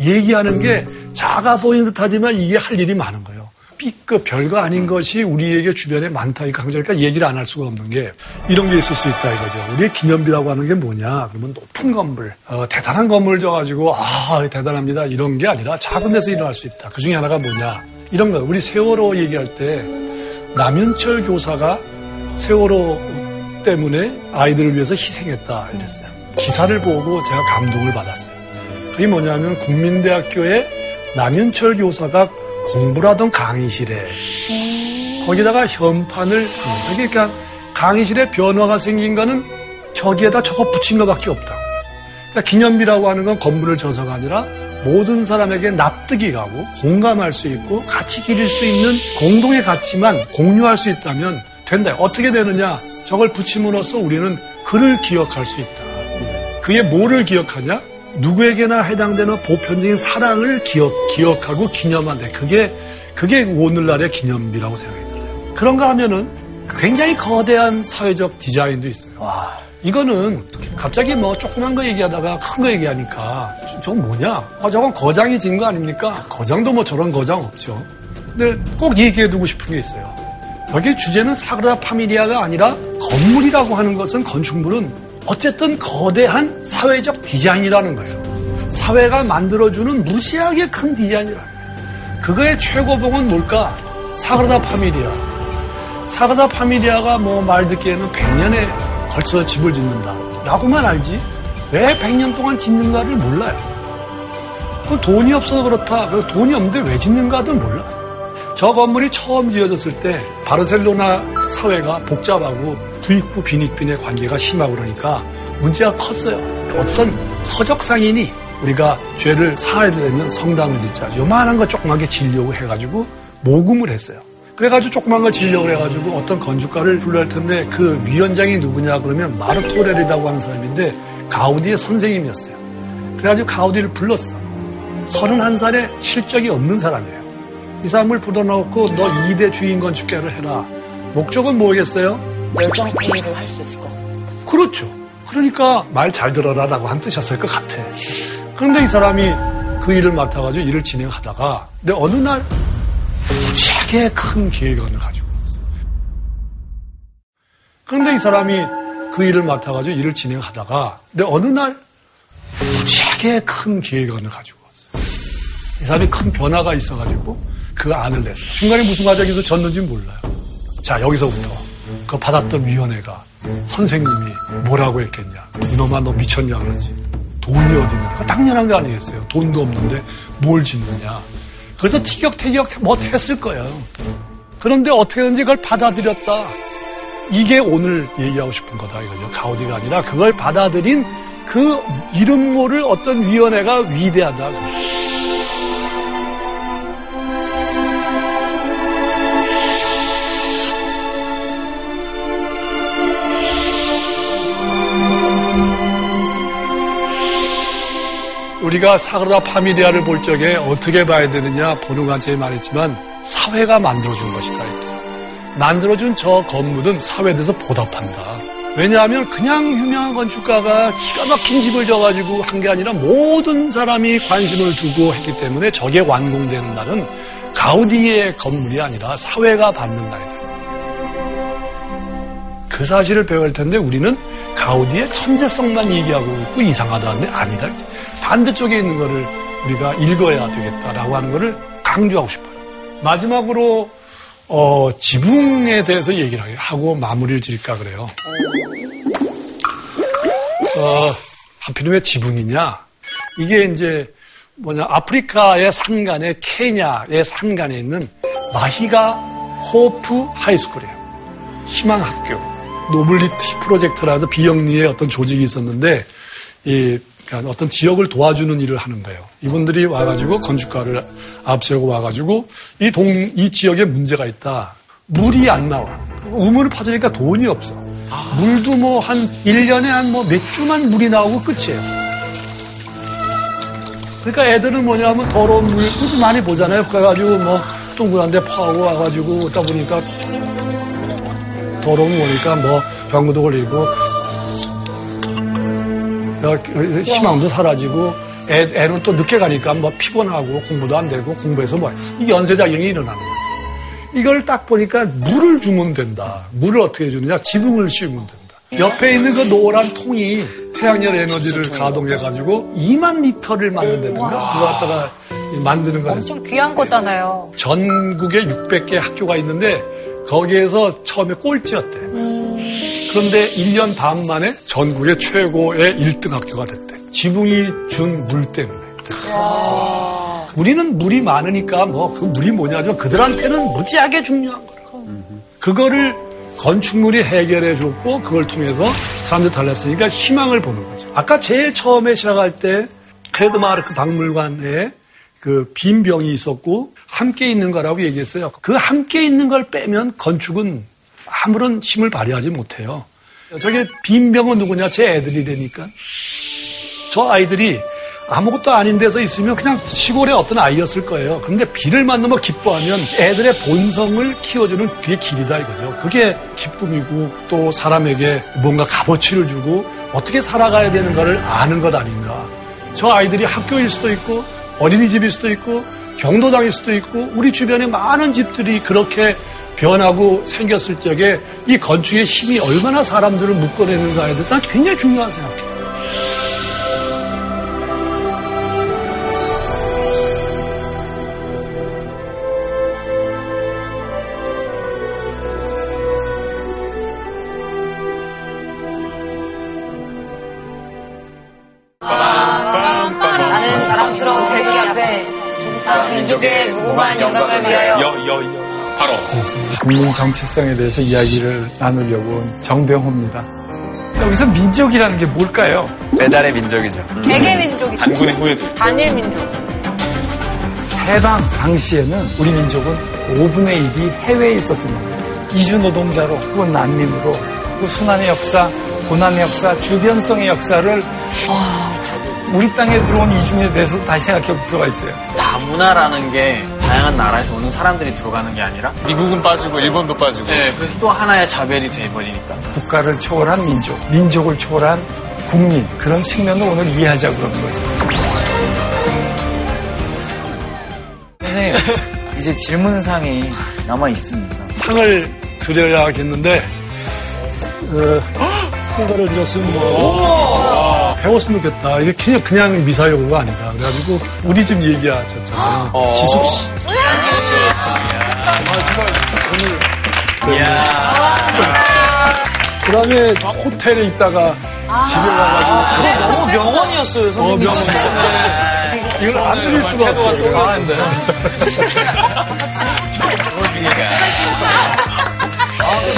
얘기하는 게 작아 보이는 듯하지만 이게 할 일이 많은 거예요. B급 별거 아닌 것이 우리에게 주변에 많다. 그러니까 얘기를 안 할 수가 없는 게 이런 게 있을 수 있다 이거죠. 우리의 기념비라고 하는 게 뭐냐. 그러면 높은 건물, 대단한 건물 져가지고 대단합니다. 이런 게 아니라 작은 데서 일어날 수 있다. 그중에 하나가 뭐냐. 이런 거. 우리 세월호 얘기할 때 남윤철 교사가 세월호 때문에 아이들을 위해서 희생했다 이랬어요. 기사를 보고 제가 감동을 받았어요. 그게 뭐냐면 국민대학교에 남윤철 교사가 공부를 하던 강의실에 거기다가 현판을 그러니까 강의실에 변화가 생긴 거는 저기에다 저거 붙인 거밖에 없다. 그러니까 기념비라고 하는 건 건물을 져서가 아니라 모든 사람에게 납득이 가고 공감할 수 있고 같이 기릴 수 있는 공동의 가치만 공유할 수 있다면 된다. 어떻게 되느냐? 저걸 붙임으로써 우리는 그를 기억할 수 있다. 그의 뭐를 기억하냐? 누구에게나 해당되는 보편적인 사랑을 기억하고 기념한다. 그게 오늘날의 기념비라고 생각이 들어요. 그런가 하면은 굉장히 거대한 사회적 디자인도 있어요. 와, 이거는 갑자기 뭐 조그만 거 얘기하다가 큰 거 얘기하니까 저건 뭐냐? 저건 거장이 진 거 아닙니까? 거장도 뭐 저런 거장 없죠. 근데 꼭 얘기해두고 싶은 게 있어요. 여기 주제는 사그라다 파밀리아가 아니라 건물이라고 하는 것은 건축물은 어쨌든 거대한 사회적 디자인이라는 거예요. 사회가 만들어주는 무지하게 큰 디자인이라는 거예요. 그거의 최고봉은 뭘까? 사그라다 파밀리아. 사그라다 파밀리아가 뭐 말 듣기에는 100년에 걸쳐 집을 짓는다 라고만 알지 왜 100년 동안 짓는가를 몰라요. 그 돈이 없어서 그렇다. 그 돈이 없는데 왜 짓는가도 몰라. 저 건물이 처음 지어졌을 때 바르셀로나 사회가 복잡하고 부익부 빈익빈의 관계가 심하고 그러니까 문제가 컸어요. 어떤 서적상인이 우리가 죄를 사하려면 성당을 짓자. 요만한 거 조그맣게 지으려고 해가지고 모금을 했어요. 그래가지고 조그만 걸 지으려고 해가지고 어떤 건축가를 불러야 할 텐데 그 위원장이 누구냐 그러면 마르토렐이라고 하는 사람인데 가우디의 선생님이었어요. 그래가지고 가우디를 불렀어. 31살에 실적이 없는 사람이에요. 이 사람을 불러놓고 너 2대 주인 건축계를 해라. 목적은 뭐겠어요? 열정페이를 할 수 있을 것 같아요. 그렇죠. 그러니까 말 잘 들어라 라고 한 뜻이었을 것 같아. 그런데 이 사람이 그 일을 맡아가지고 일을 진행하다가 근데 어느 날 무지하게 큰 기획안을 가지고 왔어요. 그런데 이 사람이 그 일을 맡아가지고 일을 진행하다가 근데 어느 날 무지하게 큰 기획안을 가지고 왔어요. 이 사람이 큰 변화가 있어가지고 그 안을 냈어요. 중간에 무슨 과정에서 졌는지 몰라요. 자, 여기서부터 그 받았던 위원회가 선생님이 뭐라고 했겠냐. 이놈아 너 미쳤냐 그러지. 돈이 어디 있느냐. 당연한 거 아니겠어요. 돈도 없는데 뭘 짓느냐. 그래서 티격태격 뭐 했을 거예요. 그런데 어떻게든지 그걸 받아들였다. 이게 오늘 얘기하고 싶은 거다 이거죠. 가우디가 아니라 그걸 받아들인 그 이름 모를 어떤 위원회가 위대하다. 우리가 사그라다 파밀리아를 볼 적에 어떻게 봐야 되느냐 보는 관점이 말했지만 사회가 만들어준 것이다. 만들어준 저 건물은 사회에 대해서 보답한다. 왜냐하면 그냥 유명한 건축가가 기가 막힌 집을 져가지고 한 게 아니라 모든 사람이 관심을 두고 했기 때문에 저게 완공되는 날은 가우디의 건물이 아니라 사회가 받는 날이다. 그 사실을 배워야 할 텐데 우리는 가우디의 천재성만 얘기하고 있고 이상하다는데 아니다. 반대쪽에 있는 거를 우리가 읽어야 되겠다라고 하는 거를 강조하고 싶어요. 마지막으로 지붕에 대해서 얘기를 하고 마무리를 지을까 그래요. 하필이면 왜 지붕이냐? 이게 이제 아프리카의 산간에 케냐의 산간에 있는 마히가 호프 하이스쿨이에요. 희망학교, 노블리티 프로젝트라서 비영리의 어떤 조직이 있었는데 그러니까 어떤 지역을 도와주는 일을 하는 거예요. 이분들이 와가지고 건축가를 앞세우고 와가지고 이 지역에 문제가 있다. 물이 안 나와. 우물을 파주니까 돈이 없어. 물도 뭐 한 1년에 한 뭐 몇 주만 물이 나오고 끝이에요. 그러니까 애들은 뭐냐 하면 더러운 물 많이 보잖아요. 그래가지고 뭐 동그란 데 파고 와가지고 오다 보니까 더러운 거니까 뭐 병도 걸리고 희망도 사라지고 애는 또 늦게 가니까 뭐 피곤하고 공부도 안 되고 공부해서 뭐 이게 연쇄작용이 일어나는 거지. 이걸 딱 보니까 물을 주면 된다. 물을 어떻게 주느냐? 지붕을 씌우면 된다. 옆에 있는 그 노란 통이 태양열 에너지를 가동해가지고 2만 리터를 만든다든가 그거 갖다가 만드는 거예요. 엄청 귀한 거잖아요. 전국에 600개 학교가 있는데 거기에서 처음에 꼴찌였대. 그런데 1년 반 만에 전국의 최고의 1등 학교가 됐대. 지붕이 준 물 때문에. 우리는 물이 많으니까 뭐 그 물이 뭐냐죠. 그들한테는 무지하게 중요한 거라고. 그거를 건축물이 해결해줬고 그걸 통해서 사람들 달랐으니까 희망을 보는 거죠. 아까 제일 처음에 시작할 때 헤드마르크 박물관에 그 빈 병이 있었고 함께 있는 거라고 얘기했어요. 그 함께 있는 걸 빼면 건축은 아무런 힘을 발휘하지 못해요. 저게 빈 병은 누구냐? 제 애들이 되니까. 저 아이들이 아무것도 아닌 데서 있으면 그냥 시골의 어떤 아이였을 거예요. 그런데 비를 만나면 기뻐하면 애들의 본성을 키워주는 그게 길이다 이거죠. 그게 기쁨이고 또 사람에게 뭔가 값어치를 주고 어떻게 살아가야 되는가를 아는 것 아닌가. 저 아이들이 학교일 수도 있고 어린이집일 수도 있고 경로당일 수도 있고 우리 주변에 많은 집들이 그렇게 변하고 생겼을 적에 이 건축의 힘이 얼마나 사람들을 묶어내는가에 대해서 굉장히 중요한 생각이에요. 민족의 무궁한 영광을 위하여 바로 국민 정체성에 대해서 이야기를 나누려고 온 정병호입니다. 여기서 민족이라는 게 뭘까요? 배달의 민족이죠. 개개 민족이죠. 단군의 후예들. 단일 민족. 해방 당시에는 우리 민족은 5분의 1이 해외에 있었던 겁니다. 이주노동자로 혹은 난민으로 그 순환의 역사, 고난의 역사, 주변성의 역사를 우리 땅에 들어온 이주민에 대해서 다시 생각해 볼 필요가 있어요. 다문화라는 게 다양한 나라에서 오는 사람들이 들어가는 게 아니라 미국은 빠지고 일본도 빠지고 그래서 또 하나의 자별이 돼버리니까 국가를 초월한 민족, 민족을 초월한 국민 그런 측면을 오늘 이해하자고 그러는 거죠. 선생님 이제 질문상이 남아있습니다. 상을 드려야겠는데 큰거를 드렸으면 배웠으면 좋겠다. 이게 그냥 미사여구가 아니다. 그래가지고 우리 집 얘기하셨잖아요. 지숙 씨. 정말 그다음에 호텔에 있다가 집에 가가지고 너무 명언이었어요, 선생님. 이걸 안 드릴 수가 없어요.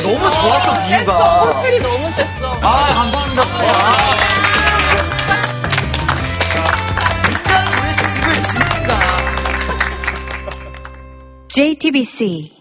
너무 좋았어, 비유가. 호텔이 너무 셌어. 감사합니다. JTBC